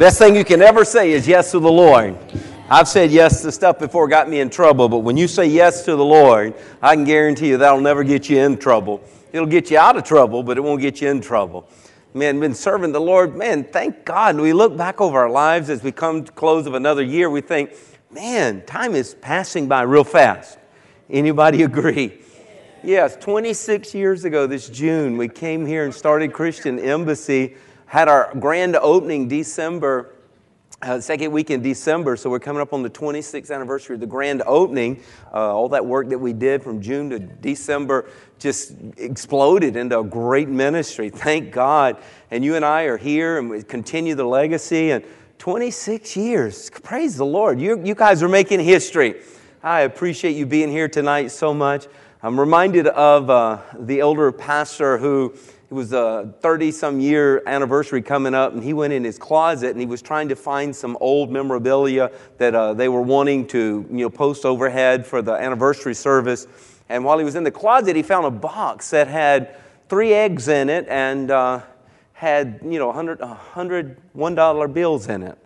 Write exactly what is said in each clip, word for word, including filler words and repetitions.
Best thing you can ever say is yes to the Lord. I've said yes to stuff before got me in trouble, but when you say yes to the Lord, I can guarantee you that'll never get you in trouble. It'll get you out of trouble, but it won't get you in trouble. Man, been serving the Lord. Man, thank God. We look back over our lives as we come to close of another year. We think, man, time is passing by real fast. Anybody agree? Yes, twenty-six years ago this June, we came here and started Christian Embassy, had our grand opening December Uh, second week in December, so we're coming up on the twenty-sixth anniversary of the grand opening. Uh, all that work that we did from June to December just exploded into a great ministry. Thank God. And you and I are here, and we continue the legacy. And twenty-six years, praise the Lord. You, you guys are making history. I appreciate you being here tonight so much. I'm reminded of uh, the elder pastor who... It was a thirty-some year anniversary coming up, and he went in his closet and he was trying to find some old memorabilia that uh, they were wanting to, you know, post overhead for the anniversary service. And while he was in the closet, he found a box that had three eggs in it and uh, had, you know, one hundred, one hundred one dollar bills in it.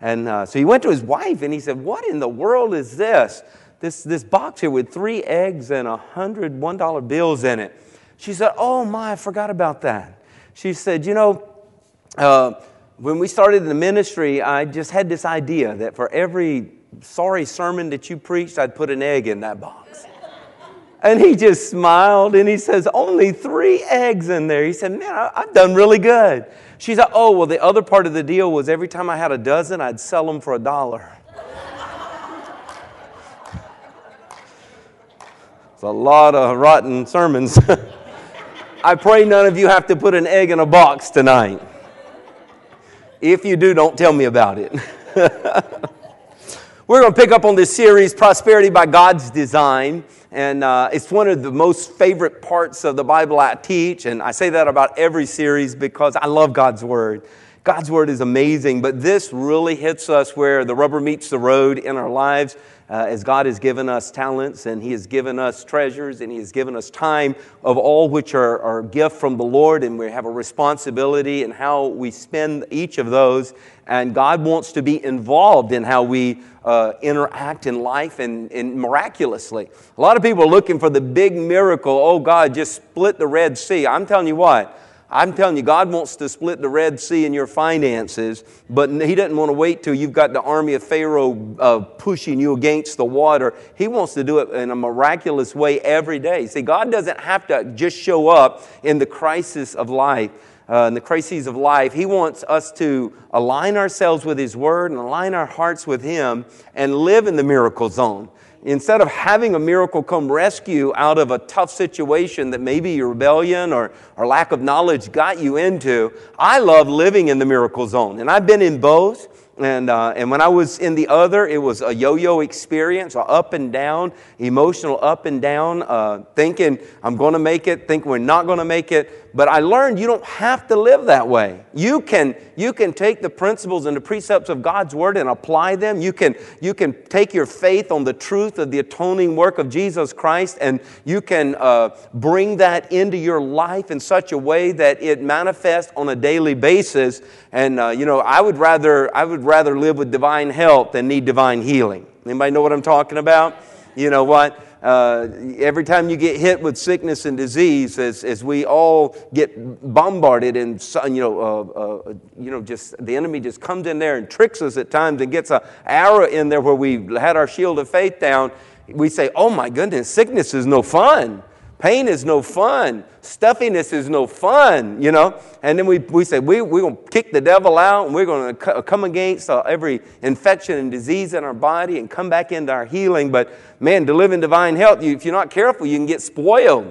And uh, so he went to his wife and he said, "What in the world is this? This this box here with three eggs and one hundred one dollar bills in it." She said, "Oh my, I forgot about that." She said, "You know, uh, when we started the ministry, I just had this idea that for every sorry sermon that you preached, I'd put an egg in that box." And he just smiled and he says, "Only three eggs in there." He said, "Man, I, I've done really good." She said, "Oh, well, the other part of the deal was every time I had a dozen, I'd sell them for a dollar." It's a lot of rotten sermons. I pray none of you have to put an egg in a box tonight. If you do, don't tell me about it. We're going to pick up on this series, Prosperity by God's Design. And uh, it's one of the most favorite parts of the Bible I teach. And I say that about every series because I love God's Word. God's Word is amazing, but this really hits us where the rubber meets the road in our lives. Uh, as God has given us talents, and He has given us treasures, and He has given us time, of all which are, are a gift from the Lord, and we have a responsibility in how we spend each of those. And God wants to be involved in how we uh, interact in life and, and miraculously. A lot of people are looking for the big miracle. Oh, God, just split the Red Sea. I'm telling you what. I'm telling you, God wants to split the Red Sea in your finances, but He doesn't want to wait till you've got the army of Pharaoh uh, pushing you against the water. He wants to do it in a miraculous way every day. See, God doesn't have to just show up in the crisis of life, uh, in the crises of life. He wants us to align ourselves with His Word and align our hearts with Him and live in the miracle zone. Instead of having a miracle come rescue out of a tough situation that maybe your rebellion or, or lack of knowledge got you into, I love living in the miracle zone. And I've been in both. And uh, and when I was in the other, it was a yo-yo experience, a up and down, emotional up and down, uh, thinking I'm going to make it, think we're not going to make it. But I learned you don't have to live that way. You can you can take the principles and the precepts of God's Word and apply them. You can you can take your faith on the truth of the atoning work of Jesus Christ, and you can uh, bring that into your life in such a way that it manifests on a daily basis. And uh, you know, I would rather I would. rather live with divine help than need divine healing. Anybody know what I'm talking about? You know what? Uh, every time you get hit with sickness and disease, as, as we all get bombarded and, you know, uh, uh, you know, just the enemy just comes in there and tricks us at times and gets an arrow in there where we had our shield of faith down. We say, "Oh my goodness, sickness is no fun. Pain is no fun. Stuffiness is no fun," you know. And then we, we say, we, we're going to kick the devil out, and we're going to c- come against uh, every infection and disease in our body and come back into our healing. But, man, to live in divine health, you, if you're not careful, you can get spoiled,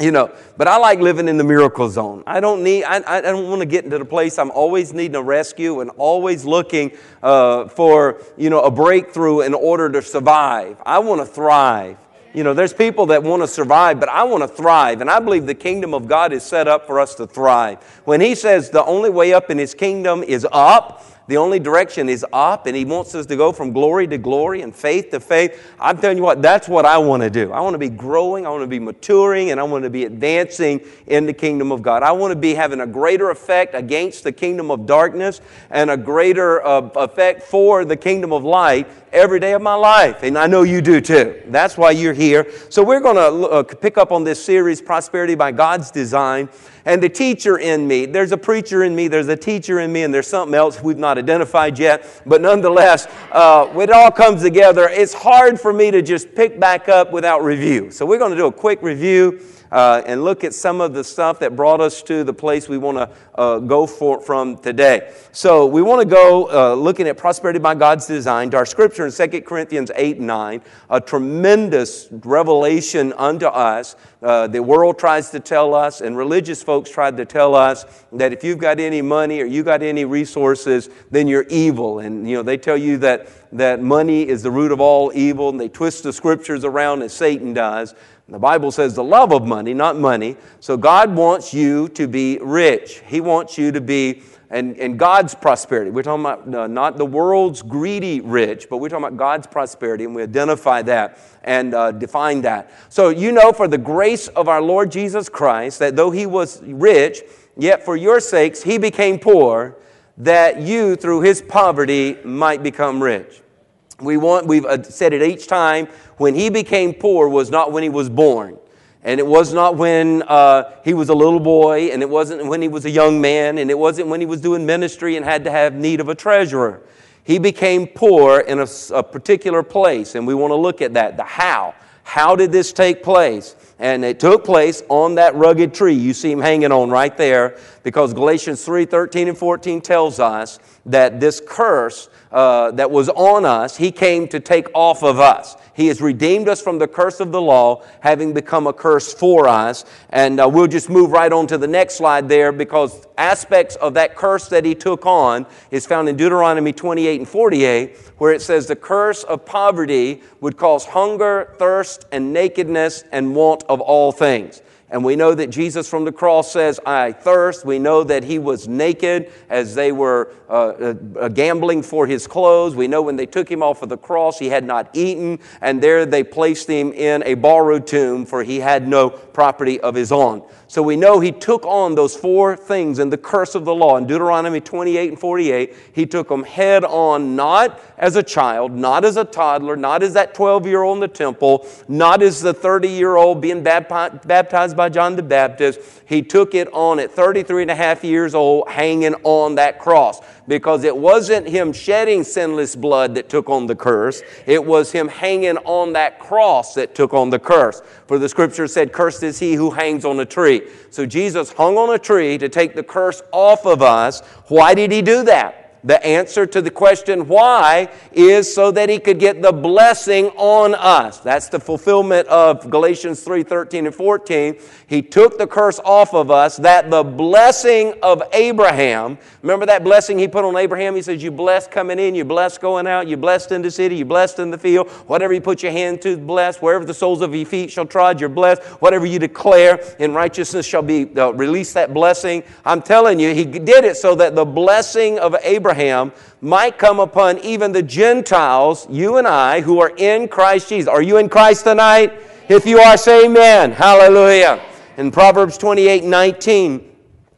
you know. But I like living in the miracle zone. I don't need, I, I don't want to get into the place I'm always needing a rescue and always looking uh, for, you know, a breakthrough in order to survive. I want to thrive. You know, there's people that want to survive, but I want to thrive. And I believe the kingdom of God is set up for us to thrive. When He says the only way up in His kingdom is up, The only direction is up, and he wants us to go from glory to glory and faith to faith. I'm telling you what, that's what I want to do. I want to be growing, I want to be maturing, and I want to be advancing in the kingdom of God. I want to be having a greater effect against the kingdom of darkness and a greater uh, effect for the kingdom of light every day of my life, and I know you do too. That's why you're here. So we're going to uh, pick up on this series, Prosperity by God's Design, and the teacher in me. There's a preacher in me, there's a teacher in me, and there's something else we've not identified yet, but nonetheless, uh, it all comes together. It's hard for me to just pick back up without review. So we're going to do a quick review uh, and look at some of the stuff that brought us to the place we want to uh, go for, from today. So we want to go uh, looking at Prosperity by God's Design, to our scripture in Second Corinthians eight and nine, a tremendous revelation unto us. Uh, the world tries to tell us, and religious folks tried to tell us, that if you've got any money or you got any resources, then you're evil. And, you know, they tell you that, that money is the root of all evil, and they twist the scriptures around as Satan does. And the Bible says the love of money, not money. So God wants you to be rich. He wants you to be, and, and God's prosperity. We're talking about uh, not the world's greedy rich, but we're talking about God's prosperity, and we identify that and uh, define that. So you know, for the grace of our Lord Jesus Christ, that though he was rich, yet for your sakes he became poor, that you through his poverty might become rich. We want, we've said it each time, when he became poor was not when he was born. And it was not when uh, he was a little boy, and it wasn't when he was a young man, and it wasn't when he was doing ministry and had to have need of a treasurer. He became poor in a, a particular place, and we want to look at that, the how. How did this take place? And it took place on that rugged tree you see him hanging on right there, because Galatians three thirteen and fourteen tells us that this curse uh, that was on us, he came to take off of us. He has redeemed us from the curse of the law, having become a curse for us. And uh, we'll just move right on to the next slide there, because aspects of that curse that he took on is found in Deuteronomy twenty-eight and forty-eight, where it says the curse of poverty would cause hunger, thirst, and nakedness, and want of all things. And we know that Jesus from the cross says, I thirst. We know that he was naked as they were uh, uh, gambling for his clothes. We know when they took him off of the cross, he had not eaten. And there they placed him in a borrowed tomb, for he had no property of his own. So we know he took on those four things in the curse of the law. In Deuteronomy twenty-eight and forty-eight, he took them head on, not as a child, not as a toddler, not as that twelve-year-old in the temple, not as the thirty-year-old being baptized by John the Baptist. He took it on at thirty-three and a half years old, hanging on that cross, because it wasn't him shedding sinless blood that took on the curse. It was him hanging on that cross that took on the curse. For the scripture said, cursed is he who hangs on a tree. So Jesus hung on a tree to take the curse off of us. Why did he do that? The answer to the question why is so that he could get the blessing on us. That's the fulfillment of Galatians three thirteen and fourteen. He took the curse off of us, that the blessing of Abraham, remember that blessing he put on Abraham? He says, you blessed coming in, you blessed going out, you blessed in the city, you blessed in the field. Whatever you put your hand to, blessed. Wherever the soles of your feet shall trod, you're blessed. Whatever you declare in righteousness shall be uh, released, that blessing. I'm telling you, he did it so that the blessing of Abraham Abraham might come upon even the Gentiles, you and I, who are in Christ Jesus. Are you in Christ tonight? If you are, say amen. Hallelujah. In Proverbs twenty-eight nineteen,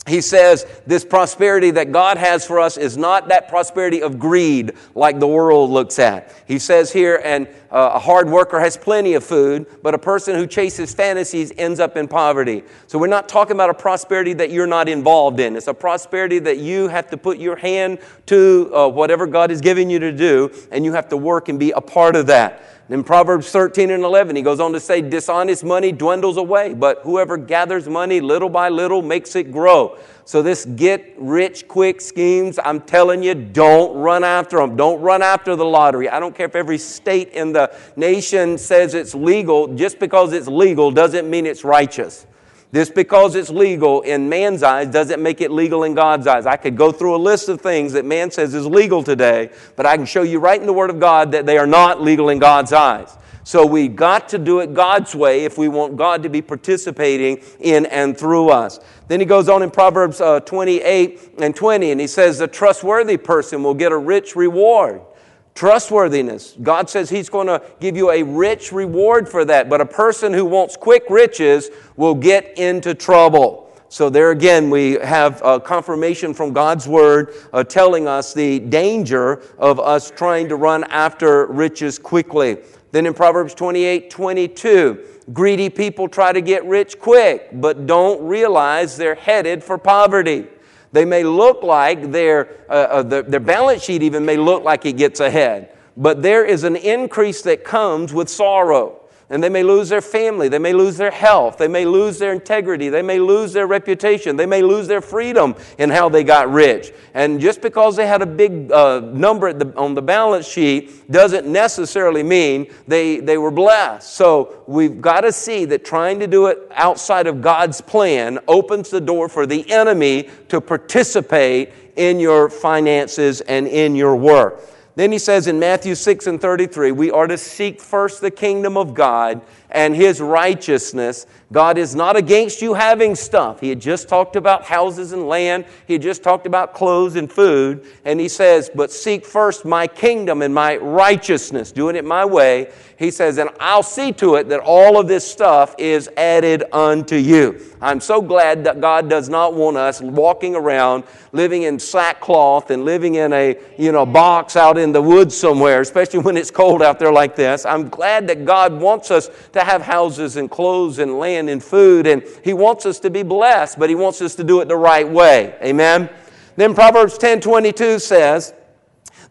he says, this prosperity that God has for us is not that prosperity of greed like the world looks at. He says here, and uh, a hard worker has plenty of food, but a person who chases fantasies ends up in poverty. So we're not talking about a prosperity that you're not involved in. It's a prosperity that you have to put your hand to uh, whatever God is giving you to do, and you have to work and be a part of that. In Proverbs thirteen and eleven, he goes on to say, dishonest money dwindles away, but whoever gathers money little by little makes it grow. So this get-rich-quick schemes, I'm telling you, don't run after them. Don't run after the lottery. I don't care if every state in the nation says it's legal. Just because it's legal doesn't mean it's righteous. Just because it's legal in man's eyes doesn't make it legal in God's eyes. I could go through a list of things that man says is legal today, but I can show you right in the Word of God that they are not legal in God's eyes. So we got to do it God's way if we want God to be participating in and through us. Then he goes on in Proverbs uh, twenty-eight and twenty, and he says, the trustworthy person will get a rich reward. Trustworthiness. God says he's going to give you a rich reward for that. But a person who wants quick riches will get into trouble. So there again, we have uh, confirmation from God's Word uh, telling us the danger of us trying to run after riches quickly. Then in Proverbs twenty-eight twenty-two, greedy people try to get rich quick, but don't realize they're headed for poverty. They may look like their, uh, uh, their, their balance sheet even may look like it gets ahead, but there is an increase that comes with sorrow. And they may lose their family. They may lose their health. They may lose their integrity. They may lose their reputation. They may lose their freedom in how they got rich. And just because they had a big uh, number at the, on the balance sheet doesn't necessarily mean they, they were blessed. So we've got to see that trying to do it outside of God's plan opens the door for the enemy to participate in your finances and in your work. Then he says in Matthew six and thirty-three, we are to seek first the kingdom of God and his righteousness. God is not against you having stuff. He had just talked about houses and land. He had just talked about clothes and food. And he says, but seek first my kingdom and my righteousness, doing it my way. He says, and I'll see to it that all of this stuff is added unto you. I'm so glad that God does not want us walking around, living in sackcloth and living in a, you know, box out in the woods somewhere, especially when it's cold out there like this. I'm glad that God wants us to have houses and clothes and land and food, and he wants us to be blessed, but he wants us to do it the right way. Amen? Then Proverbs ten twenty-two says,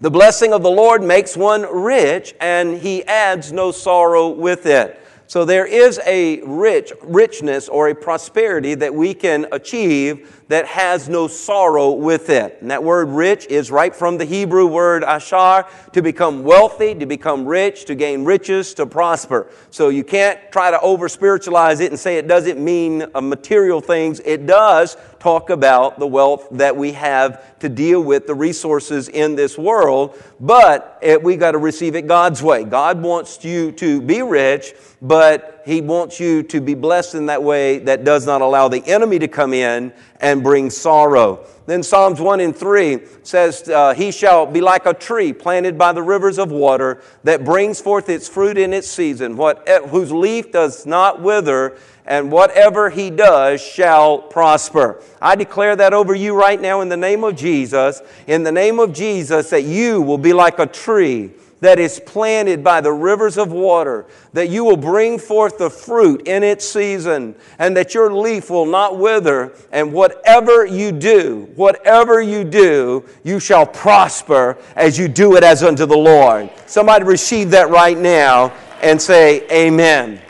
the blessing of the Lord makes one rich, and he adds no sorrow with it. So there is a rich richness or a prosperity that we can achieve that has no sorrow with it. And that word rich is right from the Hebrew word ashar, to become wealthy, to become rich, to gain riches, to prosper. So you can't try to over-spiritualize it and say it doesn't mean material things. It does talk about the wealth that we have to deal with the resources in this world, but it, we got to receive it God's way. God wants you to be rich, but he wants you to be blessed in that way that does not allow the enemy to come in and bring sorrow. Then Psalms one and three says, uh, he shall be like a tree planted by the rivers of water that brings forth its fruit in its season, what, whose leaf does not wither, and whatever he does shall prosper. I declare that over you right now in the name of Jesus, in the name of Jesus, that you will be like a tree that is planted by the rivers of water, that you will bring forth the fruit in its season, and that your leaf will not wither, and whatever you do, whatever you do, you shall prosper as you do it as unto the Lord. Somebody receive that right now and say amen.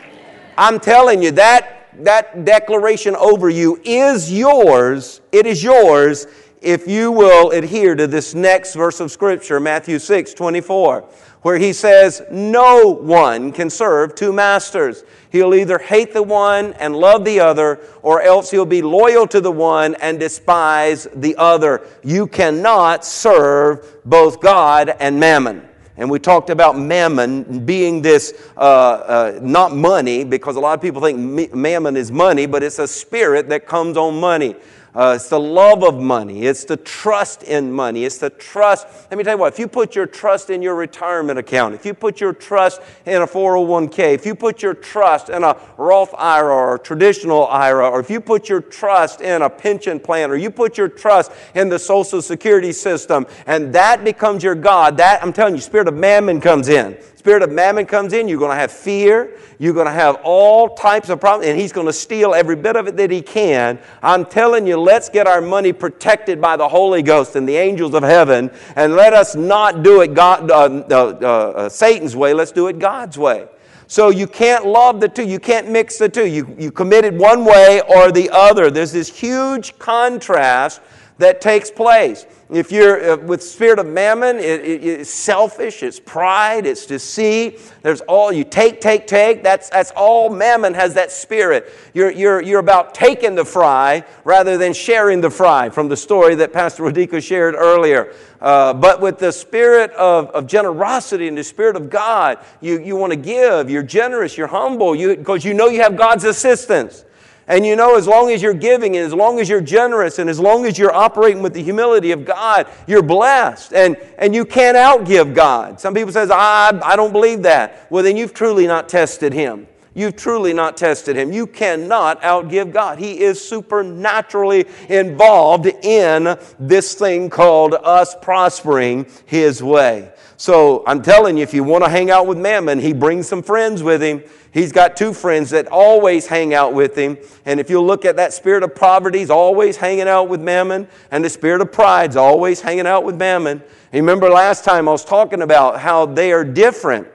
I'm telling you, that that declaration over you is yours. It is yours if you will adhere to this next verse of Scripture, Matthew six twenty-four, where he says, no one can serve two masters. He'll either hate the one and love the other, or else he'll be loyal to the one and despise the other. You cannot serve both God and mammon. And we talked about mammon being this, uh, uh, not money, because a lot of people think mammon is money, but it's a spirit that comes on money. Uh, it's the love of money. It's the trust in money. It's the trust. Let me tell you what, if you put your trust in your retirement account, if you put your trust in a four oh one k, if you put your trust in a Roth I R A or a traditional I R A, or if you put your trust in a pension plan, or you put your trust in the Social Security system, and that becomes your God, that, I'm telling you, spirit of mammon comes in. Spirit of mammon comes in, you're going to have fear, you're going to have all types of problems, and he's going to steal every bit of it that he can. I'm telling you, let's get our money protected by the Holy Ghost and the angels of heaven, and let us not do it God, uh, uh, uh, Satan's way, let's do it God's way. So you can't love the two, you can't mix the two. You, you committed one way or the other. There's this huge contrast that takes place. If you're with spirit of mammon, it, it, it's selfish, it's pride, it's deceit. There's all you take, take, take. That's that's all mammon has, that spirit. You're you're you're about taking the fry rather than sharing the fry, from the story that Pastor Rodica shared earlier. Uh, but with the spirit of, of generosity and the spirit of God, you you want to give. You're generous. You're humble. You because you know you have God's assistance. And you know, as long as you're giving and as long as you're generous and as long as you're operating with the humility of God, you're blessed. And, and you can't outgive God. Some people say, I, I don't believe that. Well, then you've truly not tested Him. You've truly not tested Him. You cannot outgive God. He is supernaturally involved in this thing called us prospering His way. So I'm telling you, if you want to hang out with Mammon, he brings some friends with him. He's got two friends that always hang out with him. And if you look at that spirit of poverty, he's always hanging out with Mammon. And the spirit of pride's always hanging out with Mammon. And remember last time I was talking about how they are different.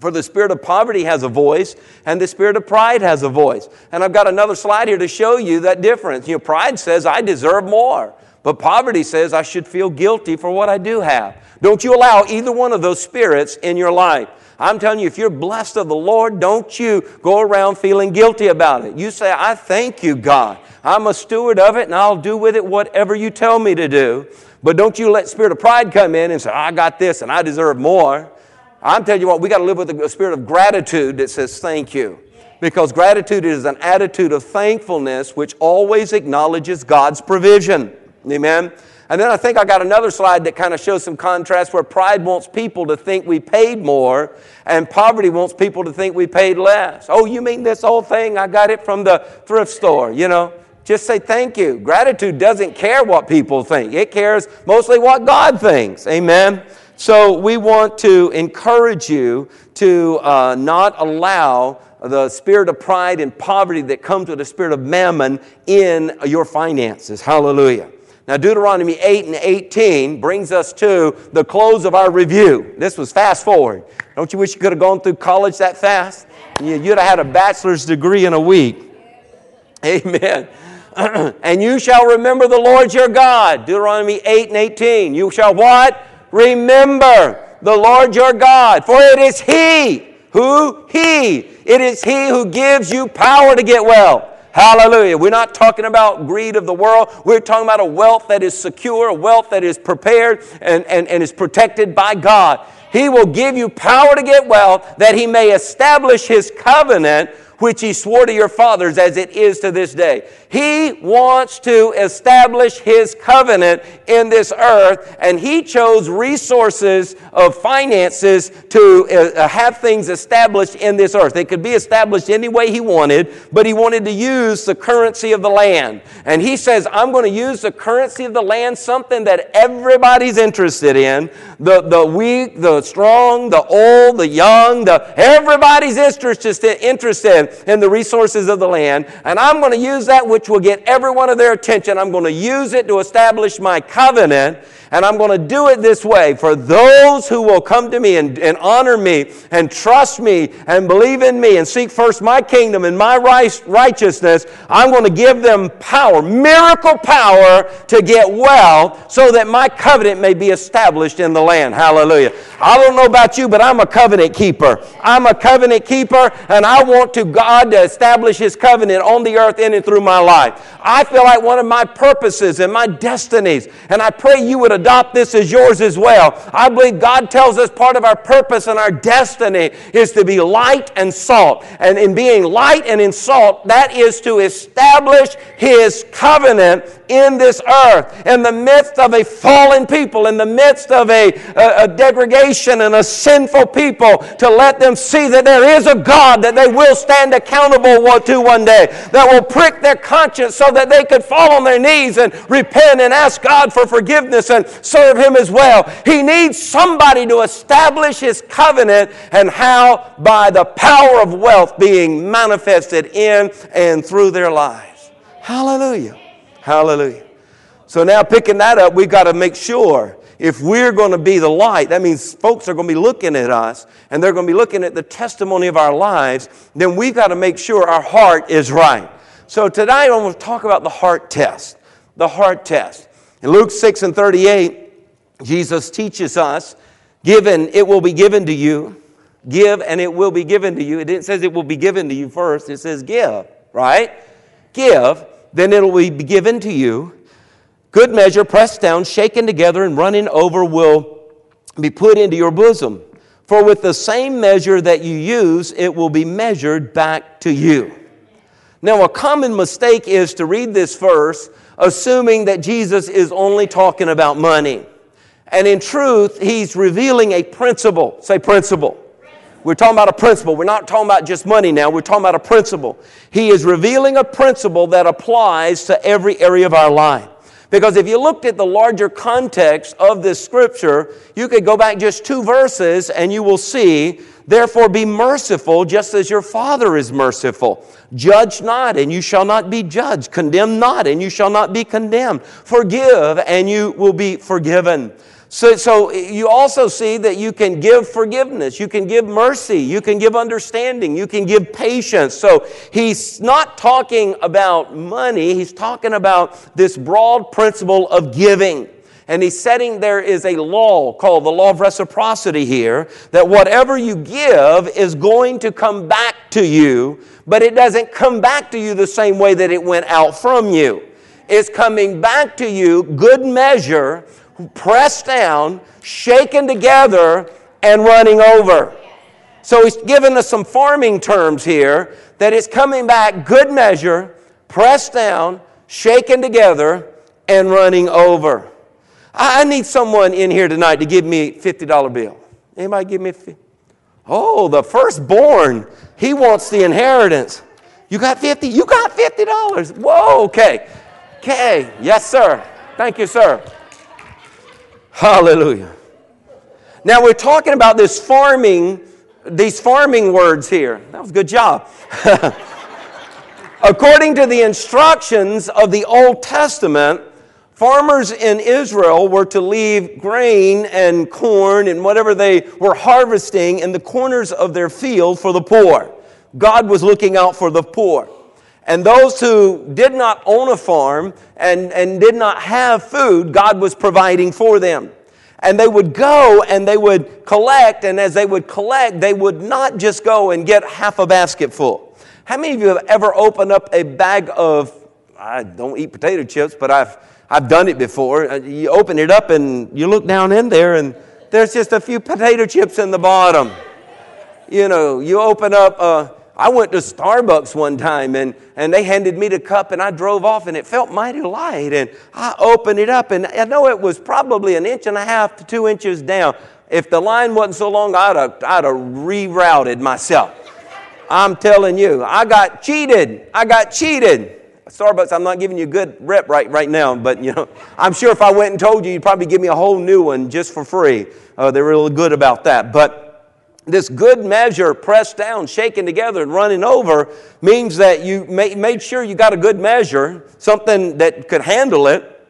For the spirit of poverty has a voice, and the spirit of pride has a voice. And I've got another slide here to show you that difference. You know, pride says, I deserve more. But poverty says, I should feel guilty for what I do have. Don't you allow either one of those spirits in your life. I'm telling you, if you're blessed of the Lord, don't you go around feeling guilty about it. You say, I thank you, God. I'm a steward of it, and I'll do with it whatever you tell me to do. But don't you let spirit of pride come in and say, I got this, and I deserve more. I'm telling you what, we got to live with a spirit of gratitude that says thank you. Because gratitude is an attitude of thankfulness which always acknowledges God's provision. Amen. And then I think I got another slide that kind of shows some contrast, where pride wants people to think we paid more and poverty wants people to think we paid less. Oh, you mean this whole thing? I got it from the thrift store, you know. Just say thank you. Gratitude doesn't care what people think. It cares mostly what God thinks. Amen. So we want to encourage you to uh, not allow the spirit of pride and poverty that comes with the spirit of mammon in your finances. Hallelujah. Now, Deuteronomy eight and eighteen brings us to the close of our review. This was fast forward. Don't you wish you could have gone through college that fast? You'd have had a bachelor's degree in a week. Amen. And you shall remember the Lord your God. Deuteronomy eight and eighteen. You shall what? Remember the Lord your God, for it is He who, He, it is He who gives you power to get well. Hallelujah. We're not talking about greed of the world. We're talking about a wealth that is secure, a wealth that is prepared and, and, and is protected by God. He will give you power to get wealth, that He may establish His covenant, which He swore to your fathers as it is to this day. He wants to establish His covenant in this earth, and He chose resources of finances to uh, have things established in this earth. It could be established any way He wanted, but He wanted to use the currency of the land. And He says, I'm going to use the currency of the land, something that everybody's interested in, the, the weak, the strong, the old, the young, the everybody's interested, interested in the resources of the land, and I'm going to use that which will get every one of their attention. I'm going to use it to establish my covenant, and I'm going to do it this way. For those who will come to me and, and honor me and trust me and believe in me and seek first my kingdom and my righteousness, I'm going to give them power, miracle power to get wealth, so that my covenant may be established in the land. Hallelujah. I don't know about you, but I'm a covenant keeper. I'm a covenant keeper, and I want to God to establish His covenant on the earth in and through my life. I feel like one of my purposes and my destinies, and I pray you would adopt this as yours as well. I believe God tells us part of our purpose and our destiny is to be light and salt. And in being light and in salt, that is to establish His covenant in this earth, in the midst of a fallen people, in the midst of a, a, a degradation and a sinful people, to let them see that there is a God that they will stand accountable to one day, that will prick their conscience so that they could fall on their knees and repent and ask God for forgiveness and serve Him as well. He needs somebody to establish His covenant, and how? By the power of wealth being manifested in and through their lives. Hallelujah. Hallelujah. So now, picking that up, we've got to make sure if we're going to be the light, that means folks are going to be looking at us, and they're going to be looking at the testimony of our lives, then we've got to make sure our heart is right. So today I want to talk about the heart test. The heart test. In Luke six and thirty-eight, Jesus teaches us, give and it will be given to you. Give and it will be given to you. It didn't say it will be given to you first. It says give, right? Give, then it will be given to you. Good measure, pressed down, shaken together, and running over will be put into your bosom. For with the same measure that you use, it will be measured back to you. Now, a common mistake is to read this verse assuming that Jesus is only talking about money. And in truth, he's revealing a principle. Say principle. We're talking about a principle. We're not talking about just money now. We're talking about a principle. He is revealing a principle that applies to every area of our life. Because if you looked at the larger context of this scripture, you could go back just two verses and you will see, therefore be merciful just as your Father is merciful. Judge not and you shall not be judged. Condemn not and you shall not be condemned. Forgive and you will be forgiven. So, so you also see that you can give forgiveness, you can give mercy, you can give understanding, you can give patience. So he's not talking about money, he's talking about this broad principle of giving. And he's setting there is a law called the law of reciprocity here, that whatever you give is going to come back to you, but it doesn't come back to you the same way that it went out from you. It's coming back to you, good measure, pressed down, shaken together, and running over. So he's given us some farming terms here that it's coming back, good measure, pressed down, shaken together, and running over. I need someone in here tonight to give me a fifty dollar bill. Anybody give me a fifty? Oh, the firstborn, he wants the inheritance. You got fifty? You got fifty dollars. Whoa, okay. Okay, yes, sir. Thank you, sir. Hallelujah. Now we're talking about this farming, these farming words here. That was a good job. According to the instructions of the Old Testament, farmers in Israel were to leave grain and corn and whatever they were harvesting in the corners of their field for the poor. God was looking out for the poor. And those who did not own a farm and, and did not have food, God was providing for them. And they would go and they would collect, and as they would collect, they would not just go and get half a basket full. How many of you have ever opened up a bag of, I don't eat potato chips, but I've, I've done it before. You open it up and you look down in there and there's just a few potato chips in the bottom. You know, you open up a... I went to Starbucks one time, and, and they handed me the cup, and I drove off, and it felt mighty light. And I opened it up, and I know it was probably an inch and a half to two inches down. If the line wasn't so long, I'd have, I'd have rerouted myself. I'm telling you, I got cheated. I got cheated. Starbucks, I'm not giving you a good rep right, right now, but you know, I'm sure if I went and told you, you'd probably give me a whole new one just for free. Uh, they're really good about that. But this good measure, pressed down, shaken together, and running over means that you made sure you got a good measure, something that could handle it.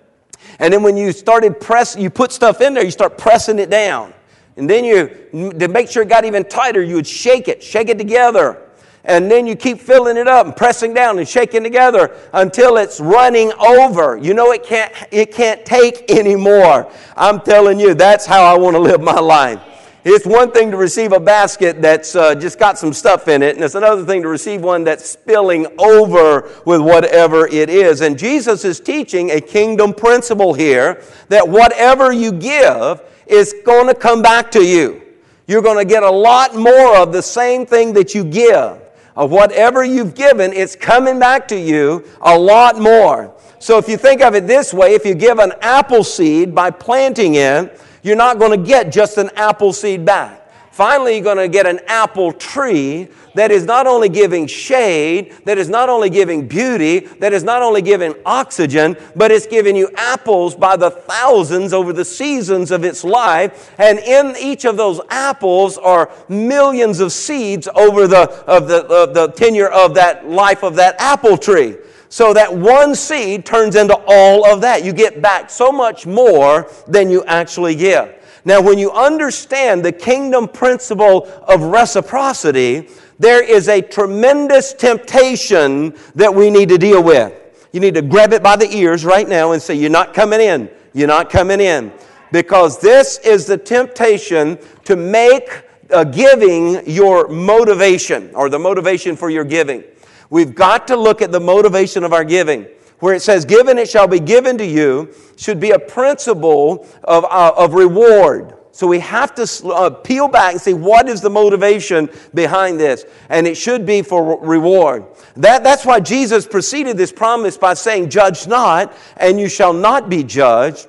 And then when you started press, you put stuff in there, you start pressing it down. And then you, to make sure it got even tighter, you would shake it, shake it together. And then you keep filling it up and pressing down and shaking together until it's running over. You know it can't, it can't take anymore. I'm telling you, that's how I want to live my life. It's one thing to receive a basket that's uh, just got some stuff in it, and it's another thing to receive one that's spilling over with whatever it is. And Jesus is teaching a kingdom principle here that whatever you give is going to come back to you. You're going to get a lot more of the same thing that you give. Of whatever you've given, it's coming back to you a lot more. So if you think of it this way, if you give an apple seed by planting it, you're not going to get just an apple seed back. Finally, you're going to get an apple tree that is not only giving shade, that is not only giving beauty, that is not only giving oxygen, but it's giving you apples by the thousands over the seasons of its life. And in each of those apples are millions of seeds over the, of the, of the tenure of that life of that apple tree. So that one seed turns into all of that. You get back so much more than you actually give. Now, when you understand the kingdom principle of reciprocity, there is a tremendous temptation that we need to deal with. You need to grab it by the ears right now and say, you're not coming in. You're not coming in. Because this is the temptation to make uh, giving your motivation, or the motivation for your giving. We've got to look at the motivation of our giving. Where it says, "Give and it shall be given to you," should be a principle of, uh, of reward. So we have to uh, peel back and see what is the motivation behind this. And it should be for reward. That, that's why Jesus preceded this promise by saying, "Judge not, and you shall not be judged.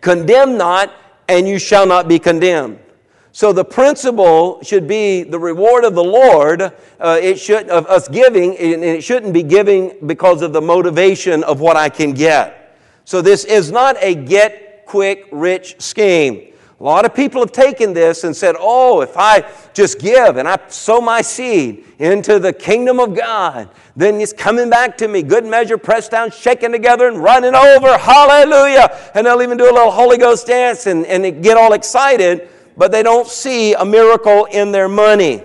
Condemn not, and you shall not be condemned." So the principle should be the reward of the Lord. Uh, it should of us giving, and it shouldn't be giving because of the motivation of what I can get. So this is not a get quick rich scheme. A lot of people have taken this and said, "Oh, if I just give and I sow my seed into the kingdom of God, then it's coming back to me. Good measure, pressed down, shaken together, and running over. Hallelujah." And they'll even do a little Holy Ghost dance and, and get all excited, but they don't see a miracle in their money.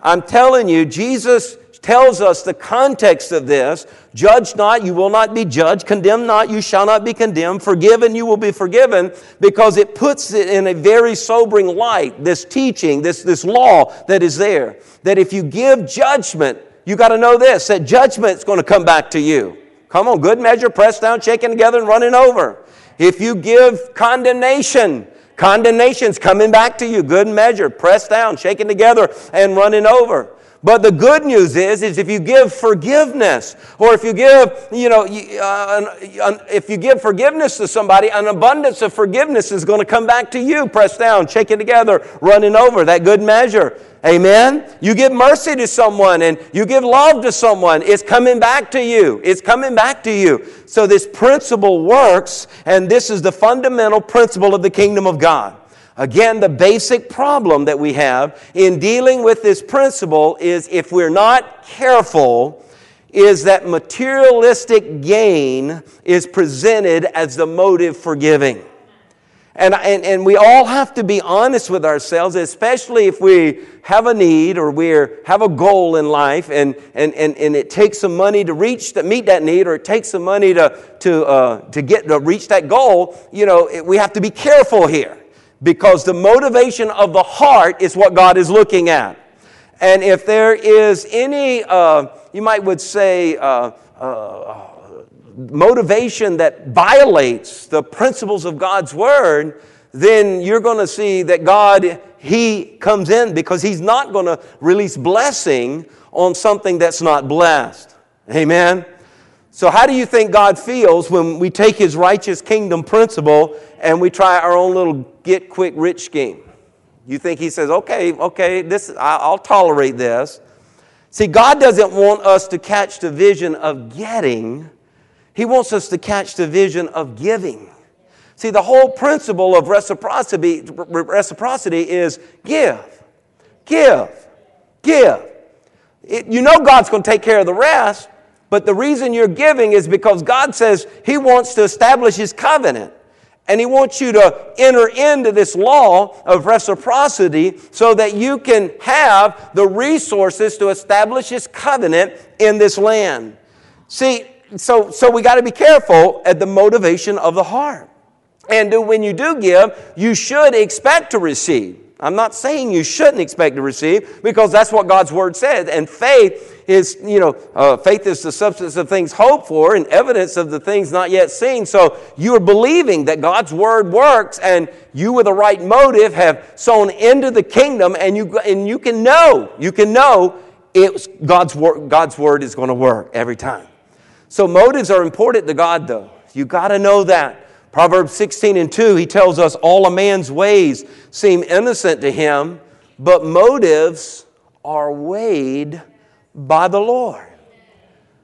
I'm telling you, Jesus tells us the context of this. Judge not, you will not be judged. Condemn not, you shall not be condemned. Forgive, and you will be forgiven. Because it puts it in a very sobering light, this teaching, this, this law that is there. That if you give judgment, you got to know this, that judgment's going to come back to you. Come on, good measure, pressed down, shaken together, and running over. If you give condemnation, condemnation's coming back to you. Good measure, pressed down, shaken together, and running over. But the good news is, is if you give forgiveness, or if you give, you know, uh, if you give forgiveness to somebody, an abundance of forgiveness is going to come back to you, pressed down, shaken together, running over, that good measure. Amen? You give mercy to someone, and you give love to someone, it's coming back to you. It's coming back to you. So this principle works, and this is the fundamental principle of the kingdom of God. Again, the basic problem that we have in dealing with this principle is, if we're not careful, is that materialistic gain is presented as the motive for giving. And, and, and we all have to be honest with ourselves, especially if we have a need or we have a goal in life, and, and, and, and it takes some money to reach to meet that need, or it takes some money to, to, uh, to get to reach that goal. You know, it, we have to be careful here, because the motivation of the heart is what God is looking at. And if there is any, uh, you might would say, uh, uh, motivation that violates the principles of God's Word, then you're going to see that God, He comes in, because He's not going to release blessing on something that's not blessed. Amen? So how do you think God feels when we take His righteous kingdom principle and we try our own little get-quick-rich scheme? You think He says, okay, okay, this I'll tolerate this. See, God doesn't want us to catch the vision of getting. He wants us to catch the vision of giving. See, the whole principle of reciprocity, reciprocity is give, give, give. It, you know God's going to take care of the rest, but the reason you're giving is because God says He wants to establish His covenant. And He wants you to enter into this law of reciprocity so that you can have the resources to establish His covenant in this land. See, so, so we got to be careful at the motivation of the heart. And do, when you do give, you should expect to receive. I'm not saying you shouldn't expect to receive, because that's what God's Word says. And faith is, you know, uh, faith is the substance of things hoped for and evidence of the things not yet seen. So you are believing that God's Word works, and you with the right motive have sown into the kingdom, and you and you can know, you can know it's God's Word. God's Word is going to work every time. So motives are important to God, though. You got to know that. Proverbs sixteen and two, he tells us, "All a man's ways seem innocent to him, but motives are weighed by the Lord."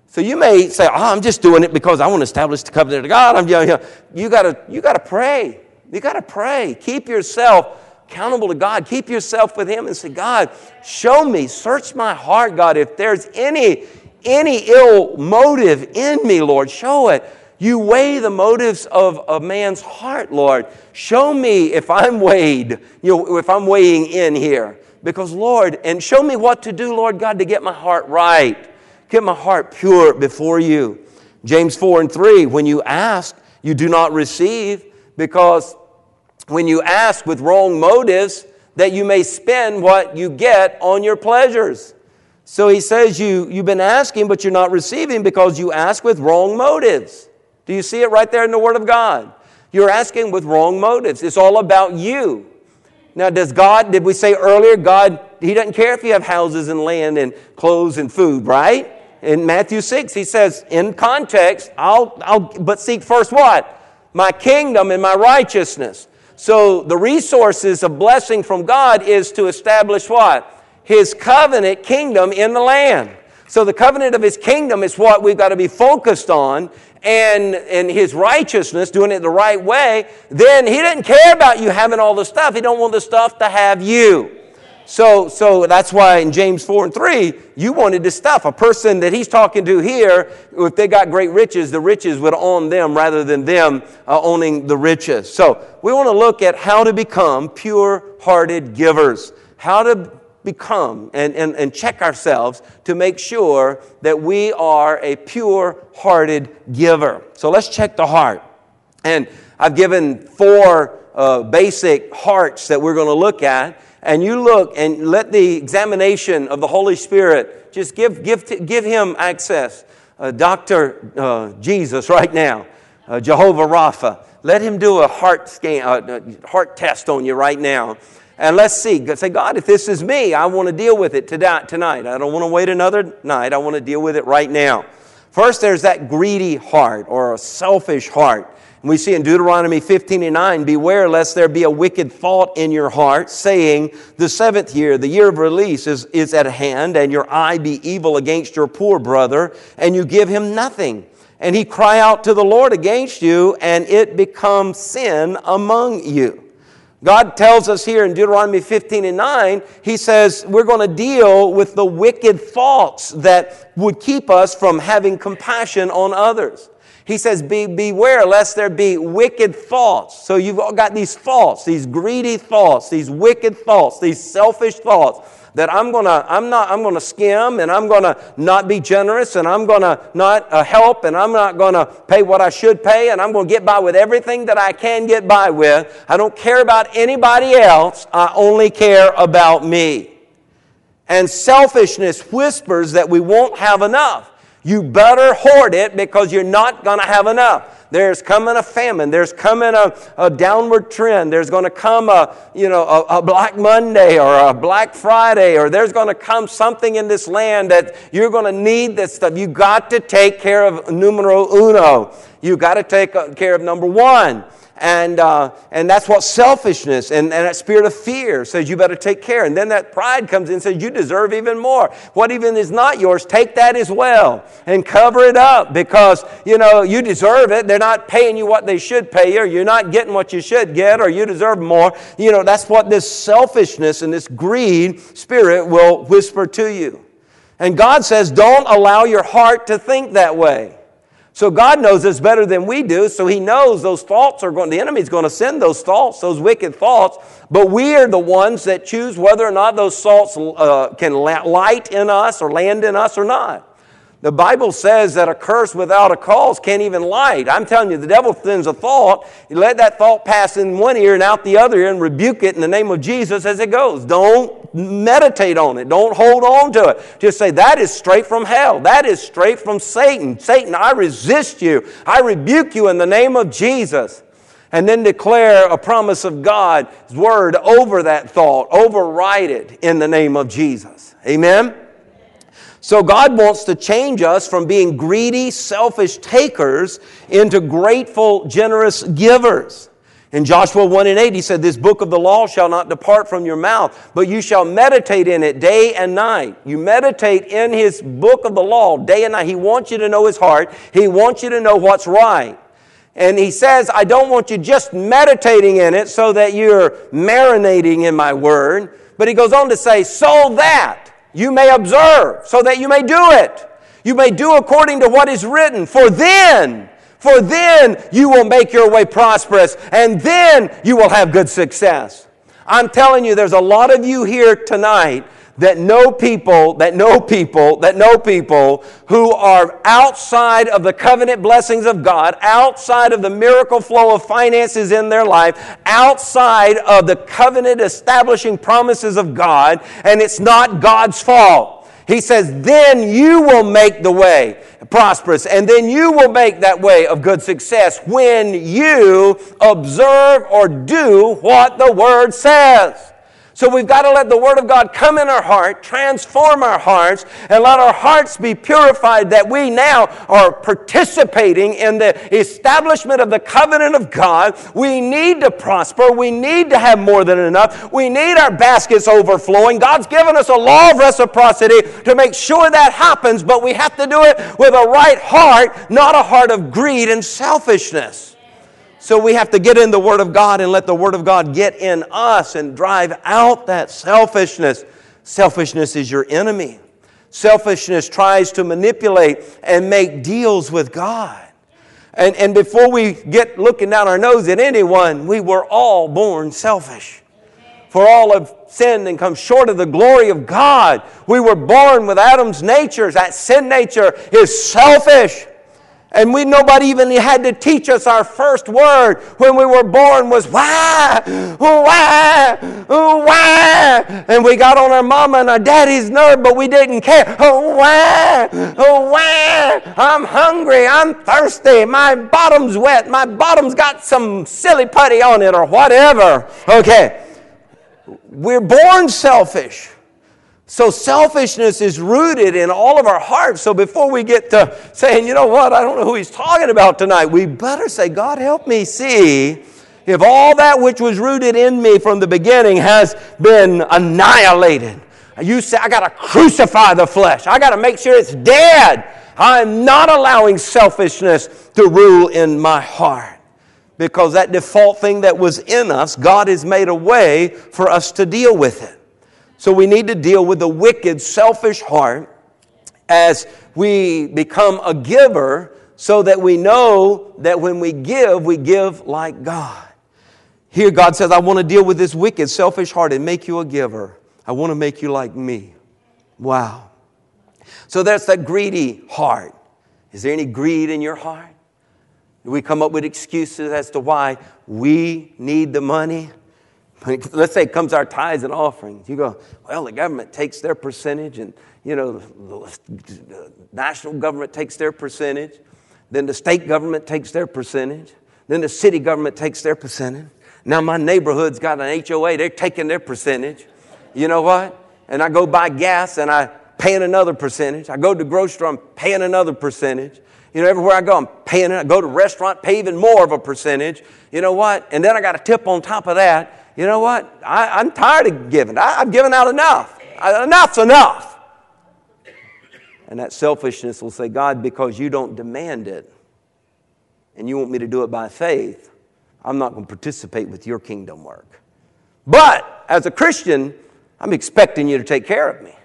So you may say, "Oh, I'm just doing it because I want to establish the covenant of God." I'm, you know, you gotta, you gotta pray. You gotta pray. Keep yourself accountable to God. Keep yourself with Him and say, "God, show me, search my heart, God. If there's any any ill motive in me, Lord, show it." You weigh the motives of a man's heart, Lord. Show me if I'm weighed, you know, if I'm weighing in here. Because, Lord, and show me what to do, Lord God, to get my heart right. Get my heart pure before you. James four and three, "When you ask, You do not receive because when you ask with wrong motives, that you may spend what you get on your pleasures. So he says you, you've been asking, but you're not receiving because you ask with wrong motives. Do you see it right there in the Word of God? You're asking with wrong motives. It's all about you. Now, does God, did we say earlier, God, he doesn't care if you have houses and land and clothes and food, right? In Matthew six, he says, in context, I'll, I'll, but seek first what? My kingdom and my righteousness. So the resources of blessing from God is to establish what? His covenant kingdom in the land. So the covenant of His kingdom is what we've got to be focused on, and, and His righteousness, doing it the right way. Then He didn't care about you having all the stuff. He don't want the stuff to have you. So, so that's why in James four and three, you wanted this stuff. A person that he's talking to here, if they got great riches, the riches would own them rather than them uh, owning the riches. So we want to look at how to become pure-hearted givers, how to become and, and, and check ourselves to make sure that we are a pure-hearted giver. So let's check the heart. And I've given four uh, basic hearts that we're going to look at. And you look and let the examination of the Holy Spirit just give give give him access. Uh, Doctor Uh, Jesus right now, uh, Jehovah Rapha, let him do a heart scan, uh, heart test on you right now. And let's see. Say, God, if this is me, I want to deal with it tonight. Tonight, I don't want to wait another night. I want to deal with it right now. First, there's that greedy heart or a selfish heart. We see in Deuteronomy fifteen and nine, beware lest there be a wicked thought in your heart, saying, the seventh year, the year of release, is, is at hand, and your eye be evil against your poor brother, and you give him nothing. And he cry out to the Lord against you, and it becomes sin among you. God tells us here in Deuteronomy fifteen and nine, He says we're going to deal with the wicked thoughts that would keep us from having compassion on others. He says, be, beware lest there be wicked thoughts. So you've all got these thoughts, these greedy thoughts, these wicked thoughts, these selfish thoughts that I'm going to, I'm not, I'm going to skim, and I'm going to not be generous, and I'm going to not uh, help, and I'm not going to pay what I should pay, and I'm going to get by with everything that I can get by with. I don't care about anybody else. I only care about me. And selfishness whispers that we won't have enough. You better hoard it because you're not going to have enough. There's coming a famine. There's coming a, a downward trend. There's going to come a, you know, a, a Black Monday or a Black Friday, or there's going to come something in this land that you're going to need this stuff. You got to take care of numero uno. You got to take care of number one. And uh, and that's what selfishness and, and that spirit of fear says you better take care. And then that pride comes in and says you deserve even more. What even is not yours, take that as well and cover it up because, you know, you deserve it. They're not paying you what they should pay you, or you're not getting what you should get, or you deserve more. You know, that's what this selfishness and this greed spirit will whisper to you. And God says don't allow your heart to think that way. So God knows us better than we do, so He knows those thoughts are going, the enemy's going to send those thoughts, those wicked thoughts, but we are the ones that choose whether or not those thoughts uh, can light in us or land in us or not. The Bible says that a curse without a cause can't even light. I'm telling you, the devil sends a thought, you let that thought pass in one ear and out the other ear and rebuke it in the name of Jesus as it goes. Don't meditate on it. Don't hold on to it. Just say, that is straight from hell. That is straight from Satan. Satan, I resist you. I rebuke you in the name of Jesus. And then declare a promise of God's word over that thought. Override it in the name of Jesus. Amen? So God wants to change us from being greedy, selfish takers into grateful, generous givers. In Joshua one and eight, He said, this book of the law shall not depart from your mouth, but you shall meditate in it day and night. You meditate in His book of the law day and night. He wants you to know His heart. He wants you to know what's right. And He says, I don't want you just meditating in it so that you're marinating in my word. But He goes on to say, so that you may observe, so that you may do it. You may do according to what is written, for then... For then you will make your way prosperous, and then you will have good success. I'm telling you, there's a lot of you here tonight that know people, that know people, that know people who are outside of the covenant blessings of God, outside of the miracle flow of finances in their life, outside of the covenant establishing promises of God, and it's not God's fault. He says, then you will make the way prosperous, and then you will make that way of good success when you observe or do what the Word says. So we've got to let the Word of God come in our heart, transform our hearts, and let our hearts be purified that we now are participating in the establishment of the covenant of God. We need to prosper. We need to have more than enough. We need our baskets overflowing. God's given us a law of reciprocity to make sure that happens, but we have to do it with a right heart, not a heart of greed and selfishness. So we have to get in the Word of God and let the Word of God get in us and drive out that selfishness. Selfishness is your enemy. Selfishness tries to manipulate and make deals with God. And, and before we get looking down our nose at anyone, we were all born selfish. For all have sinned and come short of the glory of God. We were born with Adam's nature. That sin nature is selfish. And we nobody even had to teach us. Our first word when we were born was why, why, why. And we got on our mama and our daddy's nerve, but we didn't care. Oh, why, oh, why. I'm hungry, I'm thirsty, my bottom's wet, my bottom's got some silly putty on it or whatever. Okay, we're born selfish. So selfishness is rooted in all of our hearts. So before we get to saying, you know what, I don't know who he's talking about tonight, we better say, God, help me see if all that which was rooted in me from the beginning has been annihilated. You say, I got to crucify the flesh. I got to make sure it's dead. I'm not allowing selfishness to rule in my heart, because that default thing that was in us, God has made a way for us to deal with it. So we need to deal with the wicked, selfish heart as we become a giver, so that we know that when we give, we give like God. Here God says, I want to deal with this wicked, selfish heart and make you a giver. I want to make you like me. Wow. So that's that greedy heart. Is there any greed in your heart? Do we come up with excuses as to why we need the money? Let's say it comes our tithes and offerings. You go, well, the government takes their percentage, and, you know, the national government takes their percentage. Then the state government takes their percentage. Then the city government takes their percentage. Now my neighborhood's got an H O A. They're taking their percentage. You know what? And I go buy gas, and I'm paying another percentage. I go to the grocery store, I'm paying another percentage. You know, everywhere I go, I'm paying it. I go to a restaurant, pay even more of a percentage. You know what? And then I got a tip on top of that. You know what? I, I'm tired of giving. I, I've given out enough. I, enough's enough. And that selfishness will say, God, because you don't demand it and you want me to do it by faith, I'm not going to participate with your kingdom work. But as a Christian, I'm expecting you to take care of me.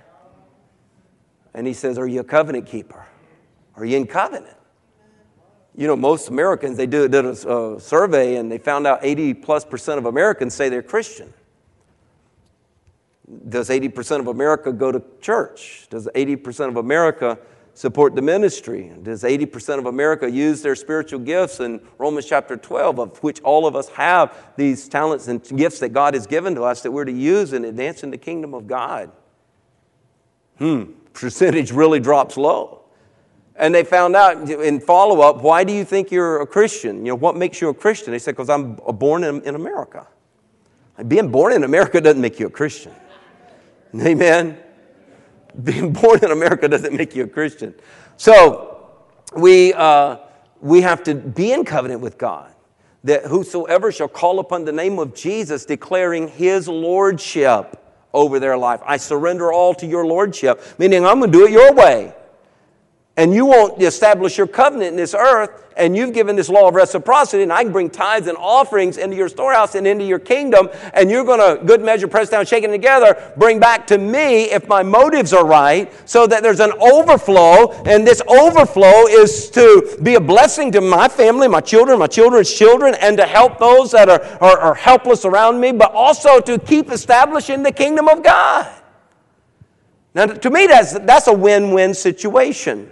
And he says, are you a covenant keeper? Are you in covenant? You know, most Americans, they did a uh, survey, and they found out eighty plus percent of Americans say they're Christian. Does eighty percent of America go to church? Does eighty percent of America support the ministry? Does eighty percent of America use their spiritual gifts? In Romans chapter twelve, of which all of us have these talents and gifts that God has given to us that we're to use in advancing the kingdom of God. Hmm, percentage really drops low. And they found out in follow-up, why do you think you're a Christian? You know, what makes you a Christian? They said, because I'm born in, in America. Being born in America doesn't make you a Christian. Amen? Being born in America doesn't make you a Christian. So we uh, we have to be in covenant with God, that whosoever shall call upon the name of Jesus, declaring his lordship over their life. I surrender all to your lordship, meaning I'm going to do it your way. And you won't establish your covenant in this earth, and you've given this law of reciprocity, and I can bring tithes and offerings into your storehouse and into your kingdom, and you're going to, good measure, press down, shaking together, bring back to me if my motives are right, so that there's an overflow, and this overflow is to be a blessing to my family, my children, my children's children, and to help those that are, are, are helpless around me, but also to keep establishing the kingdom of God. Now, to me, that's, that's a win-win situation.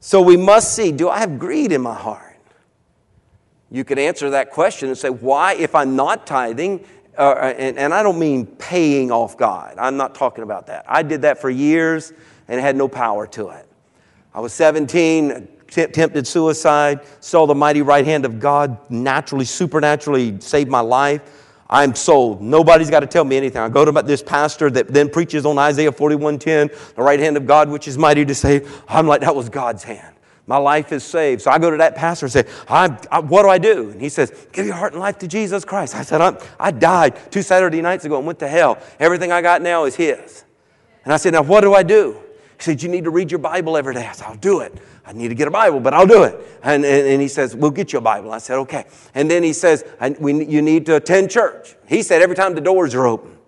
So we must see, do I have greed in my heart? You could answer that question and say, why, if I'm not tithing, uh, and, and I don't mean paying off God. I'm not talking about that. I did that for years and had no power to it. I was seventeen, t- tempted suicide, saw the mighty right hand of God naturally, supernaturally saved my life. I'm sold. Nobody's got to tell me anything. I go to this pastor that then preaches on Isaiah forty-one ten, the right hand of God, which is mighty to save. I'm like, that was God's hand. My life is saved. So I go to that pastor and say, I, I, what do I do? And he says, give your heart and life to Jesus Christ. I said, I'm, I died two Saturday nights ago and went to hell. Everything I got now is his. And I said, now what do I do? He said, you need to read your Bible every day. I said, I'll do it. I need to get a Bible, but I'll do it. And, and, and he says, we'll get you a Bible. I said, okay. And then he says, I, we, you need to attend church. He said, every time the doors are open.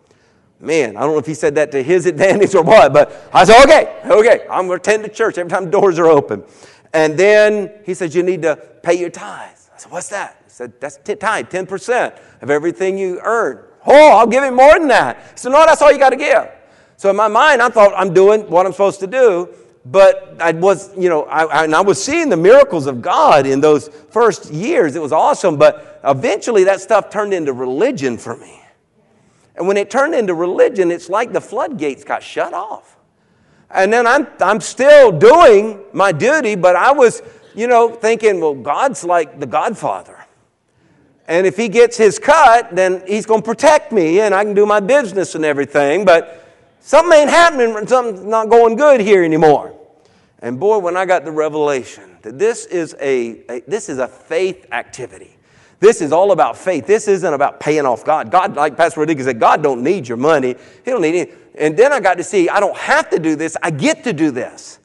Man, I don't know if he said that to his advantage or what, but I said, okay, okay. I'm going to attend the church every time the doors are open. And then he said, you need to pay your tithes. I said, what's that? He said, that's t- tithe, ten percent of everything you earn. Oh, I'll give him more than that. He said, no, that's all you got to give. So in my mind, I thought I'm doing what I'm supposed to do. But I was, you know, I, I, and I was seeing the miracles of God in those first years. It was awesome. But eventually that stuff turned into religion for me. And when it turned into religion, it's like the floodgates got shut off. And then I'm, I'm still doing my duty, but I was, you know, thinking, well, God's like the Godfather. And if he gets his cut, then he's going to protect me and I can do my business and everything. But something ain't happening, something's not going good here anymore. And boy, when I got the revelation that this is a, a this is a faith activity. This is all about faith. This isn't about paying off God. God, like Pastor Rodriguez said, God don't need your money. He don't need anything. And then I got to see, I don't have to do this. I get to do this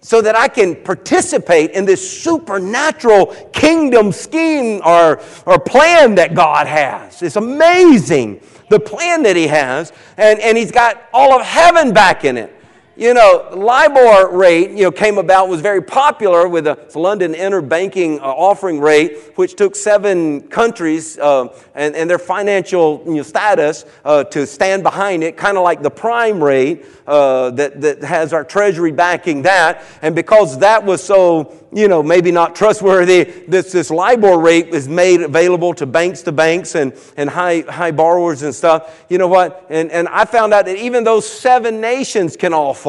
so that I can participate in this supernatural kingdom scheme or, or plan that God has. It's amazing. The plan that he has, and, and he's got all of heaven back in it. You know, LIBOR rate, you know, came about, was very popular with the London interbanking offering rate, which took seven countries uh, and, and their financial you know, status uh, to stand behind it, kind of like the prime rate uh, that, that has our treasury backing that. And because that was so, you know, maybe not trustworthy, this, this LIBOR rate is made available to banks to banks and, and high, high borrowers and stuff. You know what? And, and I found out that even those seven nations can all fall.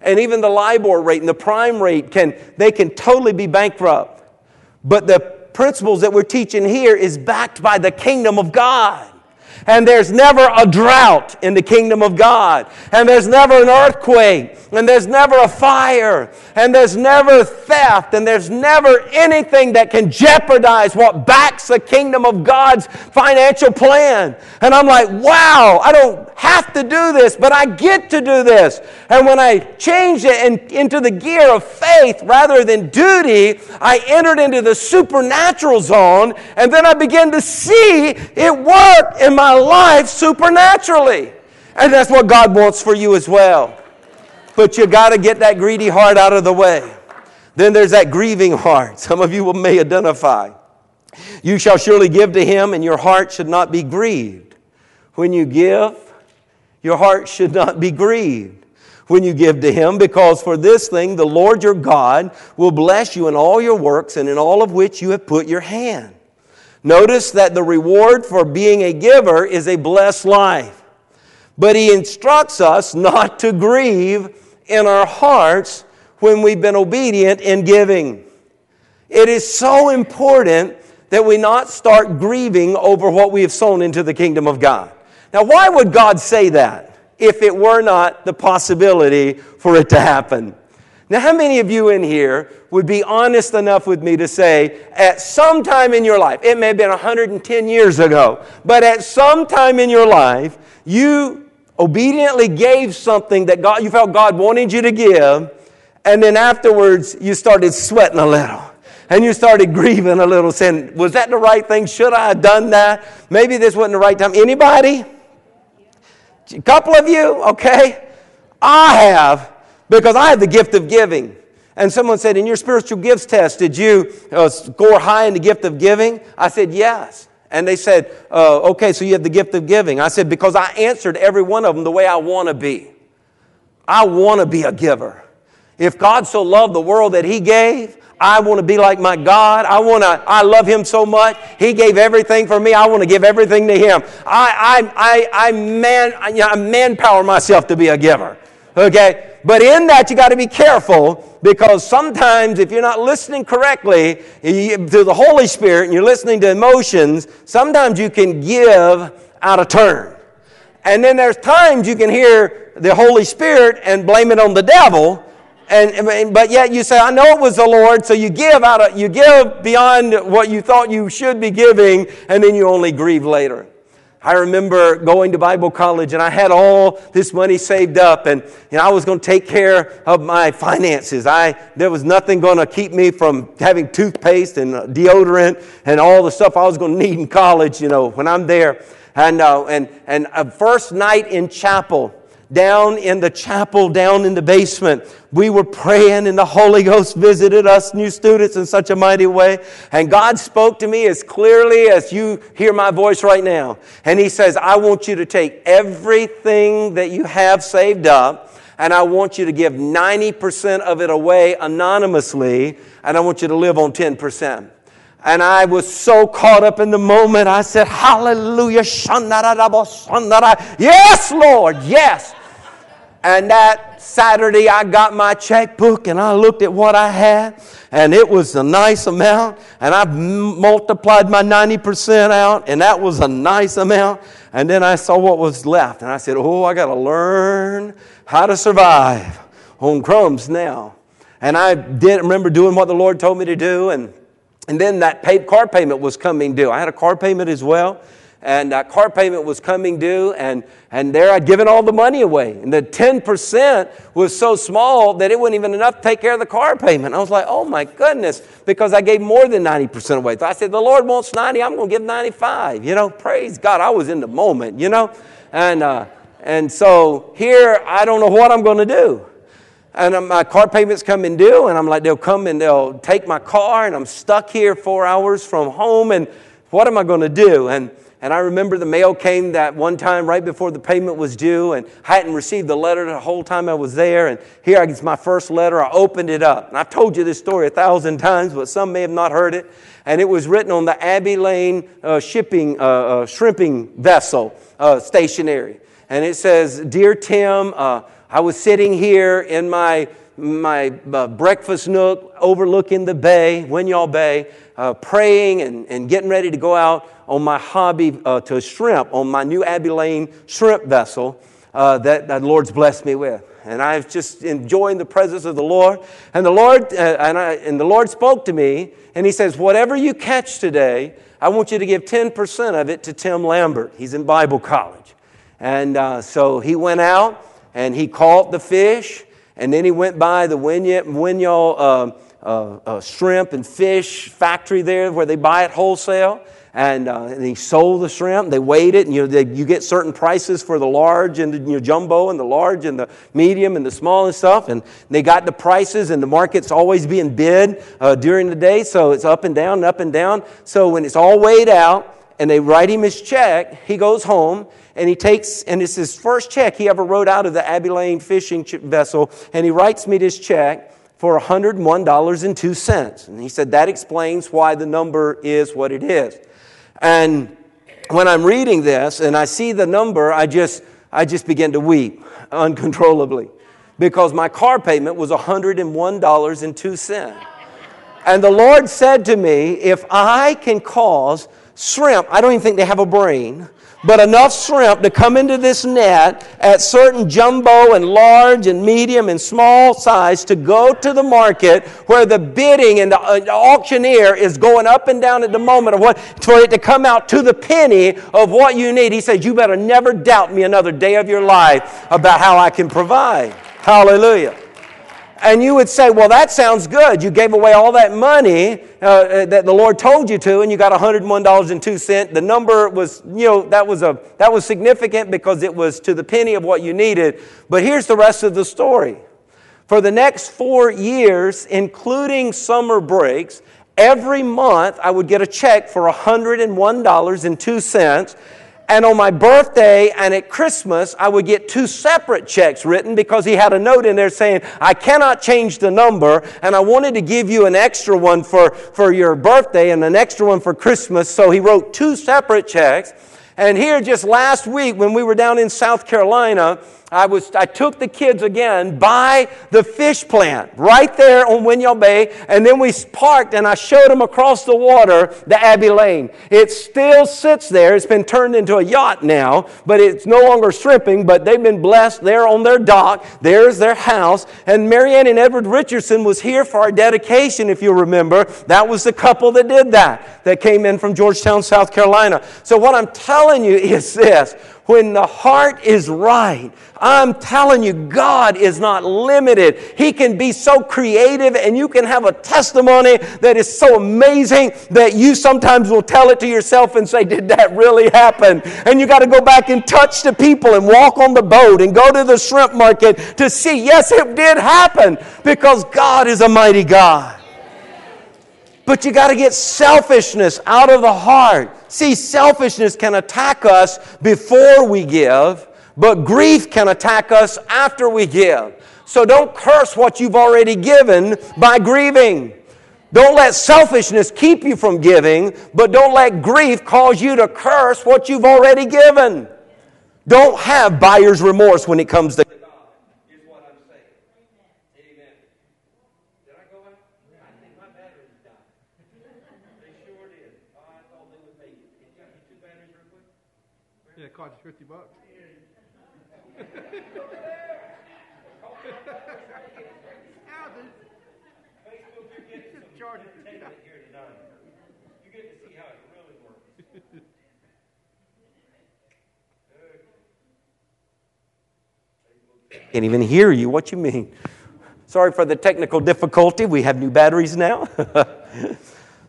And even the LIBOR rate and the prime rate, can they can totally be bankrupt. But the principles that we're teaching here is backed by the kingdom of God. And there's never a drought in the kingdom of God. And there's never an earthquake. And there's never a fire. And there's never theft. And there's never anything that can jeopardize what backs the kingdom of God's financial plan. And I'm like, wow, I don't have to do this, but I get to do this. And when I changed it in, into the gear of faith rather than duty, I entered into the supernatural zone. And then I began to see it work in my life supernaturally. And that's what God wants for you as well. But you got to get that greedy heart out of the way. Then there's that grieving heart. Some of you may identify. You shall surely give to him, and your heart should not be grieved. When you give, your heart should not be grieved when you give to him, because for this thing the Lord your God will bless you in all your works and in all of which you have put your hand. Notice that the reward for being a giver is a blessed life. But he instructs us not to grieve in our hearts when we've been obedient in giving. It is so important that we not start grieving over what we have sown into the kingdom of God. Now, why would God say that if it were not the possibility for it to happen? Now, how many of you in here would be honest enough with me to say, at some time in your life, it may have been one hundred ten years ago, but at some time in your life, you obediently gave something that God, you felt God wanted you to give, and then afterwards you started sweating a little. And you started grieving a little, saying, was that the right thing? Should I have done that? Maybe this wasn't the right time. Anybody? A couple of you? Okay. I have. Because I have the gift of giving. And someone said, in your spiritual gifts test, did you uh, score high in the gift of giving? I said, yes. And they said, uh, okay, so you have the gift of giving. I said, because I answered every one of them the way I want to be. I want to be a giver. If God so loved the world that he gave, I want to be like my God. I want to, I love him so much. He gave everything for me. I want to give everything to him. I, I, I, I man, I, you know, I manpower myself to be a giver. Okay. But in that, you got to be careful, because sometimes if you're not listening correctly to the Holy Spirit and you're listening to emotions, sometimes you can give out of turn. And then there's times you can hear the Holy Spirit and blame it on the devil. And, but yet you say, I know it was the Lord, so you give out of, you give beyond what you thought you should be giving, and then you only grieve later. I remember going to Bible college, and I had all this money saved up, and you know, I was going to take care of my finances. I there was nothing going to keep me from having toothpaste and deodorant and all the stuff I was going to need in college, you know, when I'm there. And uh, and and a first night in chapel. Down in the chapel, down in the basement, we were praying, and the Holy Ghost visited us new students in such a mighty way. And God spoke to me as clearly as you hear my voice right now. And he says, I want you to take everything that you have saved up, and I want you to give ninety percent of it away anonymously, and I want you to live on ten percent. And I was so caught up in the moment. I said, hallelujah, yes, Lord, yes. And that Saturday, I got my checkbook, and I looked at what I had, and it was a nice amount. And I m- multiplied my ninety percent out, and that was a nice amount. And then I saw what was left, and I said, oh, I got to learn how to survive on crumbs now. And I did remember doing what the Lord told me to do, and And then that pay, car payment was coming due. I had a car payment as well. And that car payment was coming due. And, and there I'd given all the money away. And the ten percent was so small that it wasn't even enough to take care of the car payment. I was like, oh my goodness, because I gave more than ninety percent away. So I said, the Lord wants ninety, I'm going to give ninety-five. You know, praise God. I was in the moment, you know. And, uh, and so here, I don't know what I'm going to do. And my car payment's coming due, and I'm like, they'll come and they'll take my car, and I'm stuck here four hours from home, and what am I going to do? And and I remember the mail came that one time right before the payment was due, and I hadn't received the letter the whole time I was there, and here it's my first letter. I opened it up, and I've told you this story a thousand times, but some may have not heard it, and it was written on the Abbey Lane uh, shipping, uh, uh, shrimping vessel uh, stationery, and it says, Dear Tim, uh, I was sitting here in my my uh, breakfast nook overlooking the bay, Winyah Bay, uh, praying and, and getting ready to go out on my hobby uh, to shrimp, on my new Abbey Lane shrimp vessel uh, that, that the Lord's blessed me with. And I was just enjoying the presence of the Lord. And the Lord, uh, and, I, and the Lord spoke to me, and he says, whatever you catch today, I want you to give ten percent of it to Tim Lambert. He's in Bible college. And uh, so he went out. And he caught the fish, and then he went by the Winyah uh, uh, uh, shrimp and fish factory there where they buy it wholesale. And, uh, and he sold the shrimp. They weighed it, and you know, they, you get certain prices for the large and the you know, jumbo and the large and the medium and the small and stuff. And they got the prices, and the market's always being bid uh, during the day. So it's up and down and up and down. So when it's all weighed out, and they write him his check, he goes home, and he takes, and it's his first check he ever wrote out of the Abbey Lane fishing vessel, and he writes me this check for one hundred one dollars and two cents. And he said, that explains why the number is what it is. And when I'm reading this, and I see the number, I just, I just begin to weep uncontrollably, because my car payment was one hundred one dollars and two cents. And the Lord said to me, if I can cause shrimp, I don't even think they have a brain, but enough shrimp to come into this net at certain jumbo and large and medium and small size to go to the market where the bidding and the auctioneer is going up and down at the moment of what, for it to come out to the penny of what you need. He says, you better never doubt me another day of your life about how I can provide. Hallelujah. And you would say, well, that sounds good. You gave away all that money uh, that the Lord told you to, and you got one hundred one dollars and two cents. The number was, you know, that was a that was significant because it was to the penny of what you needed. But here's the rest of the story. For the next four years, including summer breaks, Every month, I would get a check for one hundred one dollars and two cents. And on my birthday and at Christmas, I would get two separate checks written because he had a note in there saying, I cannot change the number, and I wanted to give you an extra one for, for your birthday and an extra one for Christmas. So he wrote two separate checks. And here just last week when we were down in South Carolina, I was I took the kids again by the fish plant right there on Winyah Bay, and then we parked and I showed them across the water the Abbey Lane. It still sits there. It's been turned into a yacht now, but it's no longer shrimping, but they've been blessed there on their dock. There's their house. And Marianne and Edward Richardson was here for our dedication, if you remember. That was the couple that did that, that came in from Georgetown, South Carolina. So what I'm telling you is this. When the heart is right, I'm telling you, God is not limited. He can be so creative, and you can have a testimony that is so amazing that you sometimes will tell it to yourself and say, did that really happen? And you got to go back and touch the people and walk on the boat and go to the shrimp market to see, yes, it did happen, because God is a mighty God. But you got to get selfishness out of the heart. See, selfishness can attack us before we give, but grief can attack us after we give. So don't curse what you've already given by grieving. Don't let selfishness keep you from giving, but don't let grief cause you to curse what you've already given. Don't have buyer's remorse when it comes to God. Can't even hear you. What you mean? Sorry for the technical difficulty. We have new batteries now.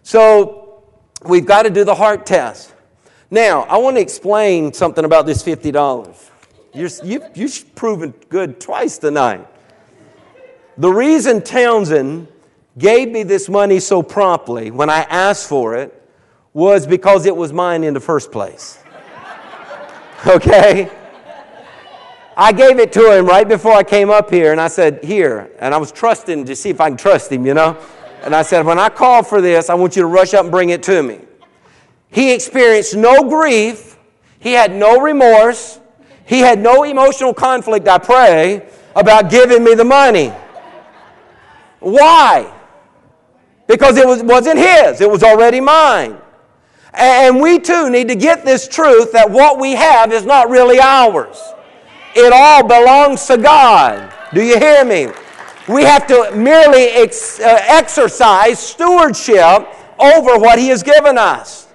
So we've got to do the heart test. Now, I want to explain something about this fifty dollars. You're, you, you've proven good twice tonight. The reason Townsend gave me this money so promptly when I asked for it was because it was mine in the first place. Okay? I gave it to him right before I came up here, and I said, here. And I was trusting to see if I can trust him, you know. And I said, when I call for this, I want you to rush up and bring it to me. He experienced no grief. He had no remorse. He had no emotional conflict, I pray, about giving me the money. Why? Because it was, wasn't his. It was already mine. And we, too, need to get this truth that what we have is not really ours. It all belongs to God. Do you hear me? We have to merely ex- uh, exercise stewardship over what He has given us.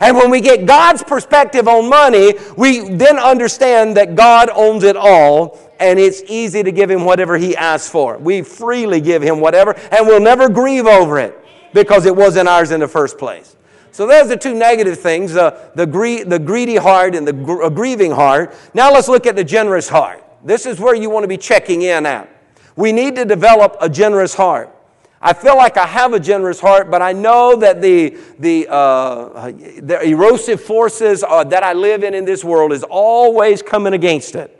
And when we get God's perspective on money, we then understand that God owns it all, and it's easy to give Him whatever He asks for. We freely give Him whatever, and we'll never grieve over it because it wasn't ours in the first place. So those are two negative things, uh, the, gre- the greedy heart and the gr- uh, grieving heart. Now let's look at the generous heart. This is where you want to be checking in at. We need to develop a generous heart. I feel like I have a generous heart, but I know that the, the, uh, the erosive forces uh, that I live in in this world is always coming against it.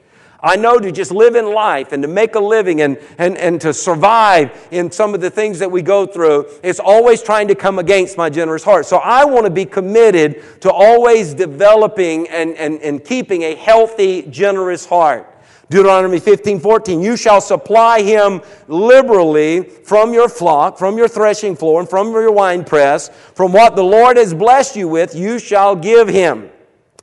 I know to just live in life and to make a living and, and, and to survive in some of the things that we go through, it's always trying to come against my generous heart. So I want to be committed to always developing and, and, and keeping a healthy, generous heart. Deuteronomy fifteen fourteen, you shall supply him liberally from your flock, from your threshing floor, and from your winepress. From what the Lord has blessed you with, you shall give him.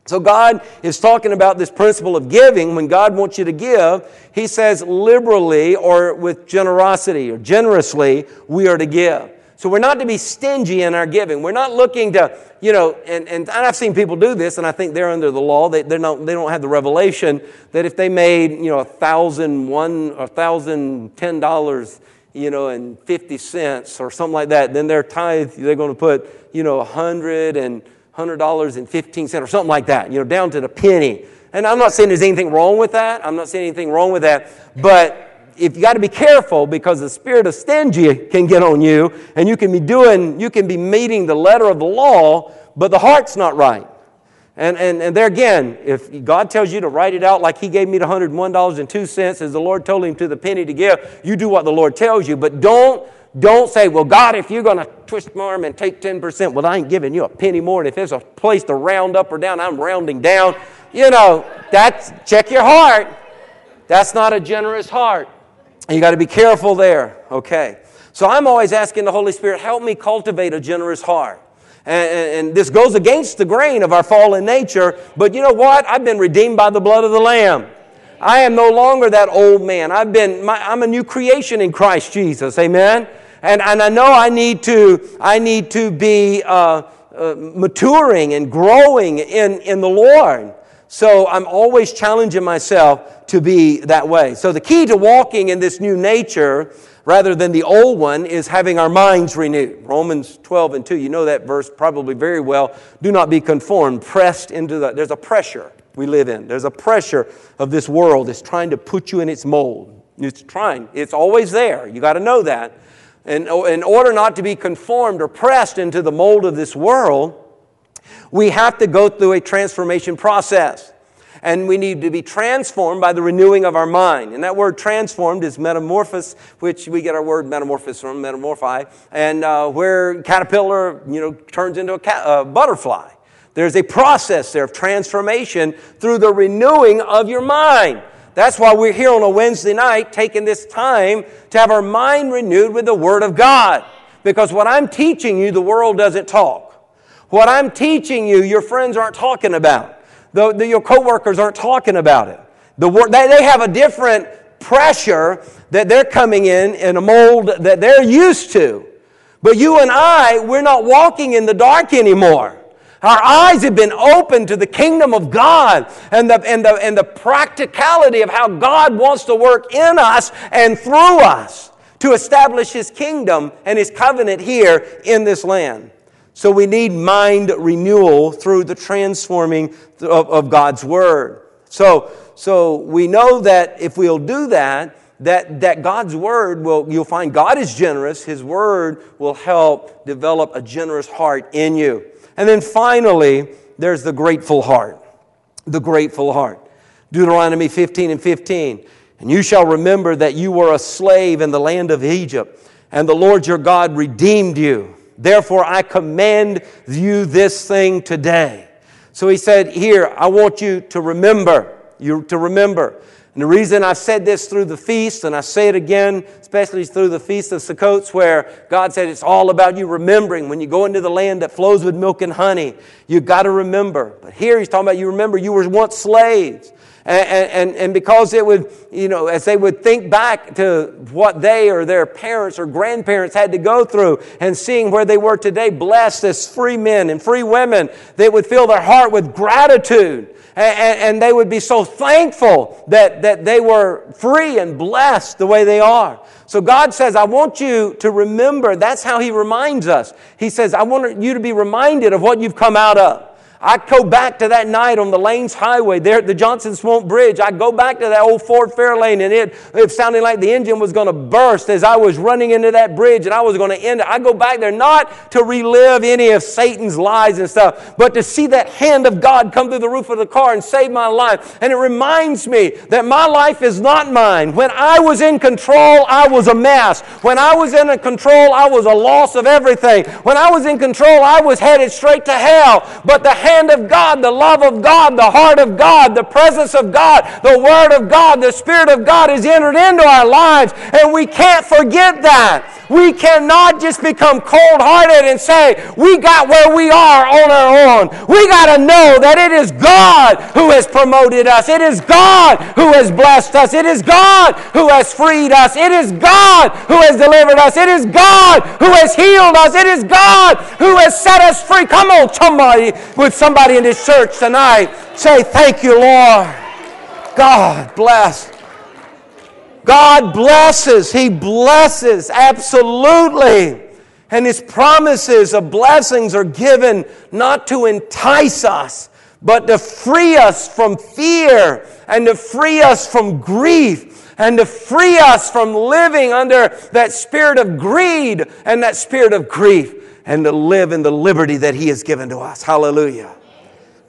So God is talking about this principle of giving. When God wants you to give, He says liberally or with generosity or generously we are to give. So we're not to be stingy in our giving. We're not looking to, you know, and, and I've seen people do this, and I think they're under the law. They they're not they don't have the revelation that if they made, you know, a thousand one or a thousand ten dollars, you know, and fifty cents or something like that, then their tithe they're going to put, you know, a hundred and one hundred dollars and fifteen cents or something like that, you know, down to the penny. And I'm not saying there's anything wrong with that. I'm not saying anything wrong with that. But if you got to be careful, because the spirit of stingy can get on you, and you can be doing, you can be meeting the letter of the law, but the heart's not right. And, and and there again, if God tells you to write it out, like He gave me the one hundred one dollars and two cents, as the Lord told him to the penny to give, you do what the Lord tells you. But don't don't say, well, God, if you're going to twist my arm and take ten percent, well, I ain't giving you a penny more. And if there's a place to round up or down, I'm rounding down. You know, that's, check your heart. That's not a generous heart. And you got to be careful there. Okay. So I'm always asking the Holy Spirit, help me cultivate a generous heart. And, and this goes against the grain of our fallen nature. But you know what? I've been redeemed by the blood of the Lamb. I am no longer that old man. I've been, my, I'm a new creation in Christ Jesus. Amen. And and I know I need to I need to be uh, uh, maturing and growing in in the Lord. So I'm always challenging myself to be that way. So the key to walking in this new nature, rather than the old one, is having our minds renewed. Romans twelve and two, you know that verse probably very well. Do not be conformed, pressed into the... There's a pressure we live in. There's a pressure of this world that's trying to put you in its mold. It's trying. It's always there. You got to know that. And in order not to be conformed or pressed into the mold of this world, we have to go through a transformation process. And we need to be transformed by the renewing of our mind. And that word transformed is metamorphosis, which we get our word metamorphosis from, metamorphi, and uh, where caterpillar, you know, turns into a ca- uh, butterfly. There's a process there of transformation through the renewing of your mind. That's why we're here on a Wednesday night taking this time to have our mind renewed with the Word of God. Because what I'm teaching you, the world doesn't talk. What I'm teaching you, your friends aren't talking about. The, the, your coworkers aren't talking about it. The they, they have a different pressure that they're coming in in a mold that they're used to. But you and I, we're not walking in the dark anymore. Our eyes have been opened to the kingdom of God and the, and the, and the practicality of how God wants to work in us and through us to establish His kingdom and His covenant here in this land. So we need mind renewal through the transforming of, of God's Word. So, so we know that if we'll do that, that, that God's Word will, you'll find God is generous. His Word will help develop a generous heart in you. And then finally, there's the grateful heart. The grateful heart. Deuteronomy fifteen and fifteen. And you shall remember that you were a slave in the land of Egypt, and the Lord your God redeemed you. Therefore, I command you this thing today. So he said, here, I want you to remember, you to remember. And the reason I've said this through the feast, and I say it again, especially through the Feast of Sukkot, where God said it's all about you remembering. When you go into the land that flows with milk and honey, you've got to remember. But here he's talking about you remember you were once slaves. And, and and because it would, you know, as they would think back to what they or their parents or grandparents had to go through and seeing where they were today, blessed as free men and free women, they would fill their heart with gratitude. And, and, and they would be so thankful that, that they were free and blessed the way they are. So God says, I want you to remember. That's how He reminds us. He says, I want you to be reminded of what you've come out of. I go back to that night on the Lanes Highway, there at the Johnson Swamp Bridge. I go back to that old Ford Fairlane, and it, it sounded like the engine was going to burst as I was running into that bridge, and I was going to end it. I go back there not to relive any of Satan's lies and stuff, but to see that hand of God come through the roof of the car and save my life. And it reminds me that my life is not mine. When I was in control, I was a mess. When I was in control, I was a loss of everything. When I was in control, I was headed straight to hell. But the hand of God, the love of God, the heart of God, the presence of God, the Word of God, the Spirit of God is entered into our lives, and we can't forget that. We cannot just become cold-hearted and say, we got where we are on our own. We got to know that it is God who has promoted us. It is God who has blessed us. It is God who has freed us. It is God who has delivered us. It is God who has healed us. It is God who has set us free. Come on, somebody with somebody in this church tonight, say, thank you, Lord. God bless. God blesses. He blesses, absolutely. And His promises of blessings are given not to entice us, but to free us from fear and to free us from grief and to free us from living under that spirit of greed and that spirit of grief and to live in the liberty that He has given to us. Hallelujah.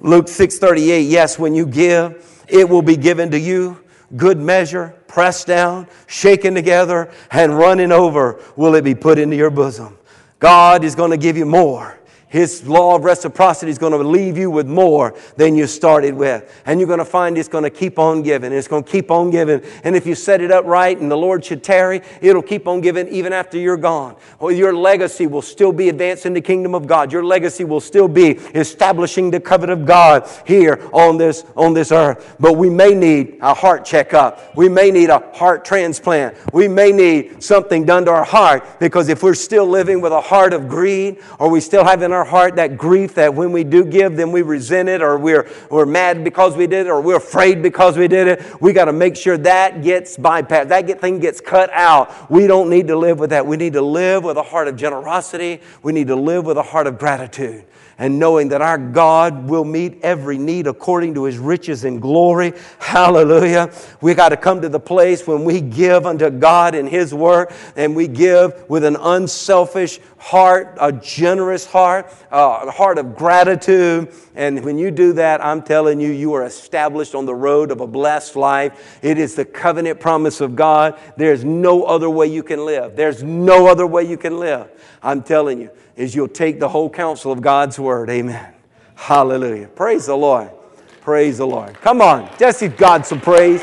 Luke six thirty-eight, yes, when you give, it will be given to you. Good measure, pressed down, shaken together, and running over, will it be put into your bosom. God is going to give you more. His law of reciprocity is going to leave you with more than you started with. And you're going to find it's going to keep on giving. It's going to keep on giving. And if you set it up right and the Lord should tarry, it'll keep on giving even after you're gone. Or your legacy will still be advancing the kingdom of God. Your legacy will still be establishing the covenant of God here on this, on this earth. But we may need a heart checkup. We may need a heart transplant. We may need something done to our heart, because if we're still living with a heart of greed, or we still have in our heart that grief that when we do give, then we resent it, or we're we're mad because we did it, or we're afraid because we did it. We got to make sure that gets bypassed. That get, thing gets cut out. We don't need to live with that. We need to live with a heart of generosity. We need to live with a heart of gratitude, and knowing that our God will meet every need according to His riches and glory. Hallelujah. We got to come to the place when we give unto God in His work, and we give with an unselfish heart, a generous heart, a heart of gratitude. And when you do that, I'm telling you, you are established on the road of a blessed life. It is the covenant promise of God. There's no other way you can live. There's no other way you can live. I'm telling you, is you'll take the whole counsel of God's word. Amen. Hallelujah. Praise the Lord. Praise the Lord. Come on. Just give God some praise.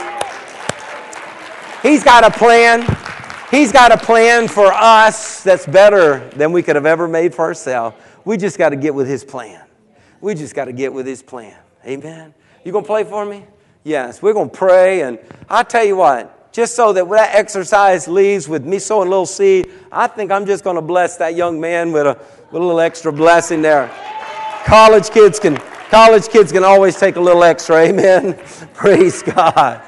He's got a plan. He's got a plan for us that's better than we could have ever made for ourselves. We just got to get with His plan. We just got to get with His plan. Amen. You going to play for me? Yes. We're going to pray. And I tell you what, just so that that exercise leaves with me sowing a little seed, I think I'm just going to bless that young man with a, with a little extra blessing there. College kids can college kids can always take a little extra. Amen. Praise God.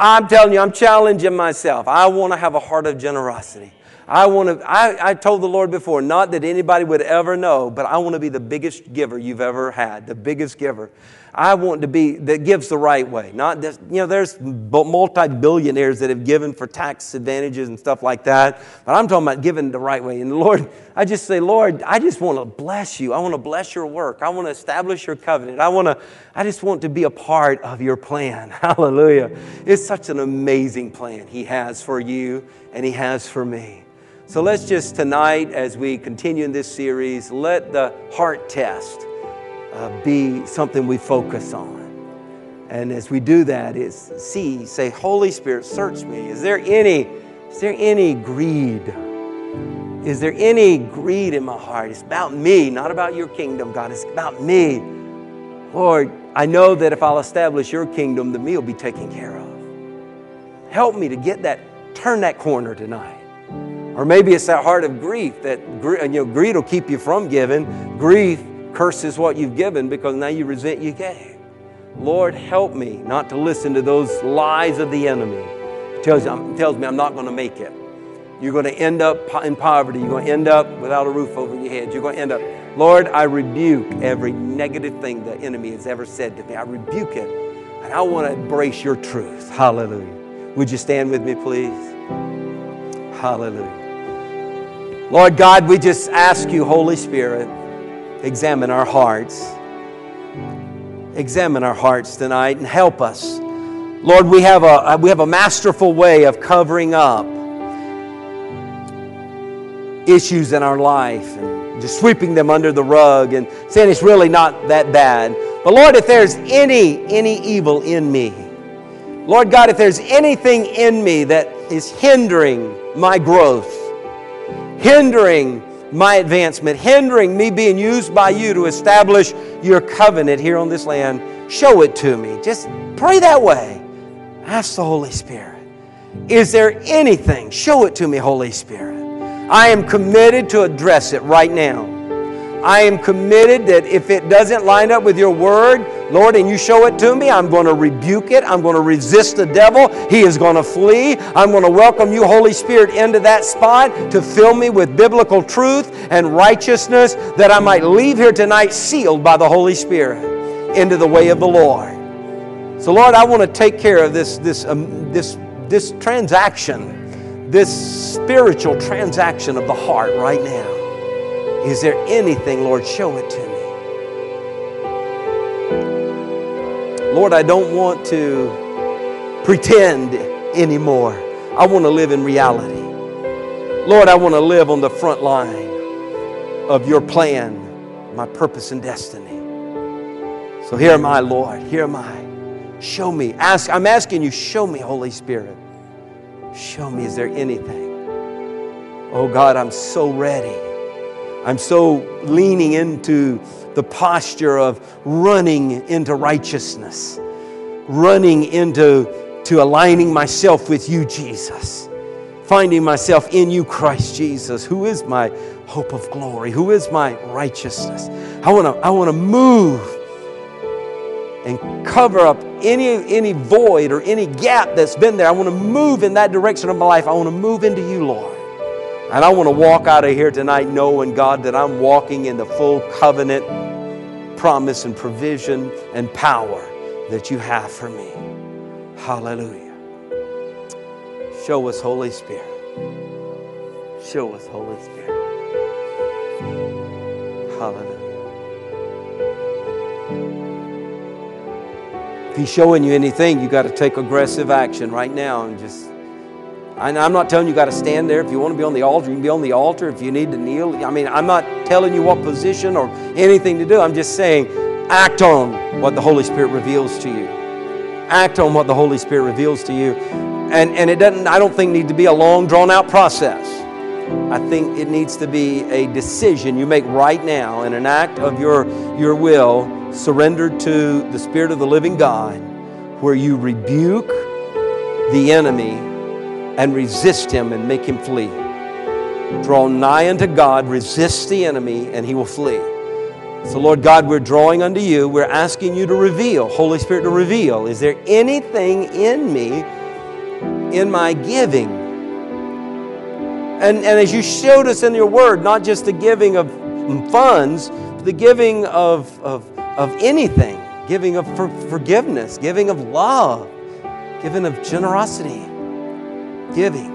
I'm telling you, I'm challenging myself. I want to have a heart of generosity. I want to. I, I told the Lord before, not that anybody would ever know, but I want to be the biggest giver you've ever had, the biggest giver. I want to be that gives the right way. Not this, you know, there's multi-billionaires that have given for tax advantages and stuff like that, but I'm talking about giving the right way. And the Lord, I just say, Lord, I just want to bless you. I want to bless your work. I want to establish your covenant. I want to. I just want to be a part of your plan. Hallelujah! It's such an amazing plan He has for you and He has for me. So let's just tonight, as we continue in this series, let the heart test uh, be something we focus on. And as we do that, is see, say, Holy Spirit, search me. Is there any, is there any greed? Is there any greed in my heart? It's about me, not about your kingdom, God. It's about me. Lord, I know that if I'll establish your kingdom, the me will be taken care of. Help me to get that, turn that corner tonight. Or maybe it's that heart of grief that, you know, greed will keep you from giving. Grief curses what you've given because now you resent you gave. Lord, help me not to listen to those lies of the enemy. It tells, it tells me I'm not going to make it. You're going to end up in poverty. You're going to end up without a roof over your head. You're going to end up. Lord, I rebuke every negative thing the enemy has ever said to me. I rebuke it. And I want to embrace your truth. Hallelujah. Would you stand with me, please? Hallelujah. Lord God, we just ask you, Holy Spirit, examine our hearts. Examine our hearts tonight and help us. Lord, we have a, we have a masterful way of covering up issues in our life and just sweeping them under the rug and saying it's really not that bad. But Lord, if there's any, any evil in me, Lord God, if there's anything in me that is hindering my growth, hindering my advancement, hindering me being used by you to establish your covenant here on this land, show it to me. Just pray that way. Ask the Holy Spirit. Is there anything? Show it to me, Holy Spirit. I am committed to address it right now. I am committed that if it doesn't line up with your word, Lord, and you show it to me, I'm going to rebuke it. I'm going to resist the devil. He is going to flee. I'm going to welcome you, Holy Spirit, into that spot to fill me with biblical truth and righteousness, that I might leave here tonight sealed by the Holy Spirit. into the way of the Lord. So, Lord, I want to take care of this, this, um, this, this transaction, this spiritual transaction of the heart right now. Is there anything, Lord, show it to me. Lord, I don't want to pretend anymore. I want to live in reality. Lord, I want to live on the front line of your plan, my purpose and destiny. So here am I, Lord. Here am I. Show me. Ask. I'm asking you, show me, Holy Spirit. Show me, is there anything? Oh, God, I'm so ready. I'm so leaning into the posture of running into righteousness, running into to aligning myself with you, Jesus, finding myself in you, Christ Jesus, who is my hope of glory, who is my righteousness. I want to I want to move and cover up any, any void or any gap that's been there. I want to move in that direction of my life. I want to move into you, Lord. And I want to walk out of here tonight knowing, God, that I'm walking in the full covenant promise and provision and power that you have for me. Hallelujah. Show us, Holy Spirit. Show us, Holy Spirit. Hallelujah. If he's showing you anything, you got to take aggressive action right now. And just, I, I'm not telling you got to stand there. If you want to be on the altar, you can be on the altar. If you need to kneel, I mean, I'm not telling you what position or anything to do. I'm just saying, act on what the Holy Spirit reveals to you. Act on what the Holy Spirit reveals to you, and and it doesn't. I don't think need to be a long, drawn out process. I think it needs to be a decision you make right now in an act of your your will. Surrendered to the Spirit of the living God, where you rebuke the enemy and resist him and make him flee. Draw nigh unto God, resist the enemy, and he will flee. So, Lord God, we're drawing unto you. We're asking you to reveal, Holy Spirit, to reveal. Is there anything in me, in my giving? And, and as you showed us in your word, not just the giving of funds, the giving of, of Of anything, giving of for forgiveness, giving of love, giving of generosity, giving.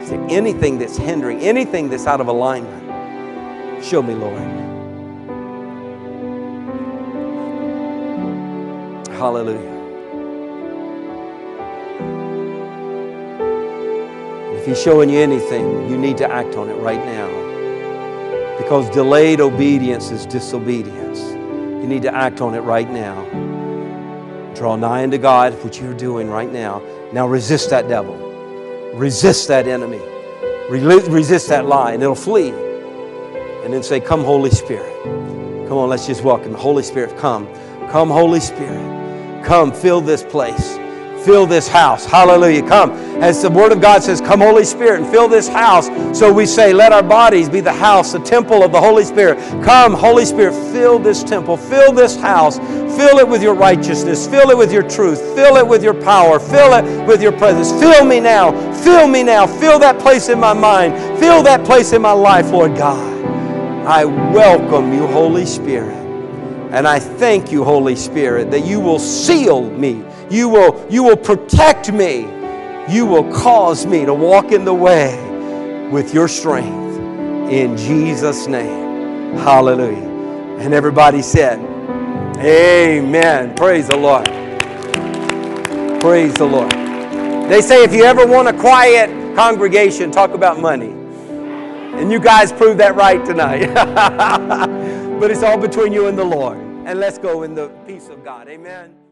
Is there anything that's hindering, anything that's out of alignment? Show me, Lord. Hallelujah. If he's showing you anything, you need to act on it right now. Because delayed obedience is disobedience. You need to act on it right now. Draw nigh unto God, which you're doing right now. Now resist that devil. Resist that enemy. Resist that lie, and it'll flee. And then say, come, Holy Spirit. Come on, let's just welcome the Holy Spirit. Come. Come, Holy Spirit. Come, fill this place. Fill this house. Hallelujah. Come. As the Word of God says, come, Holy Spirit, and fill this house. So we say, let our bodies be the house, the temple of the Holy Spirit. Come, Holy Spirit, fill this temple. Fill this house. Fill it with your righteousness. Fill it with your truth. Fill it with your power. Fill it with your presence. Fill me now. Fill me now. Fill that place in my mind. Fill that place in my life, Lord God. I welcome you, Holy Spirit. And I thank you, Holy Spirit, that you will seal me. You will, you will protect me. You will cause me to walk in the way with your strength. In Jesus' name. Hallelujah. And everybody said, amen. Praise the Lord. Praise the Lord. They say if you ever want a quiet congregation, talk about money. And you guys proved that right tonight. But it's all between you and the Lord. And let's go in the peace of God. Amen.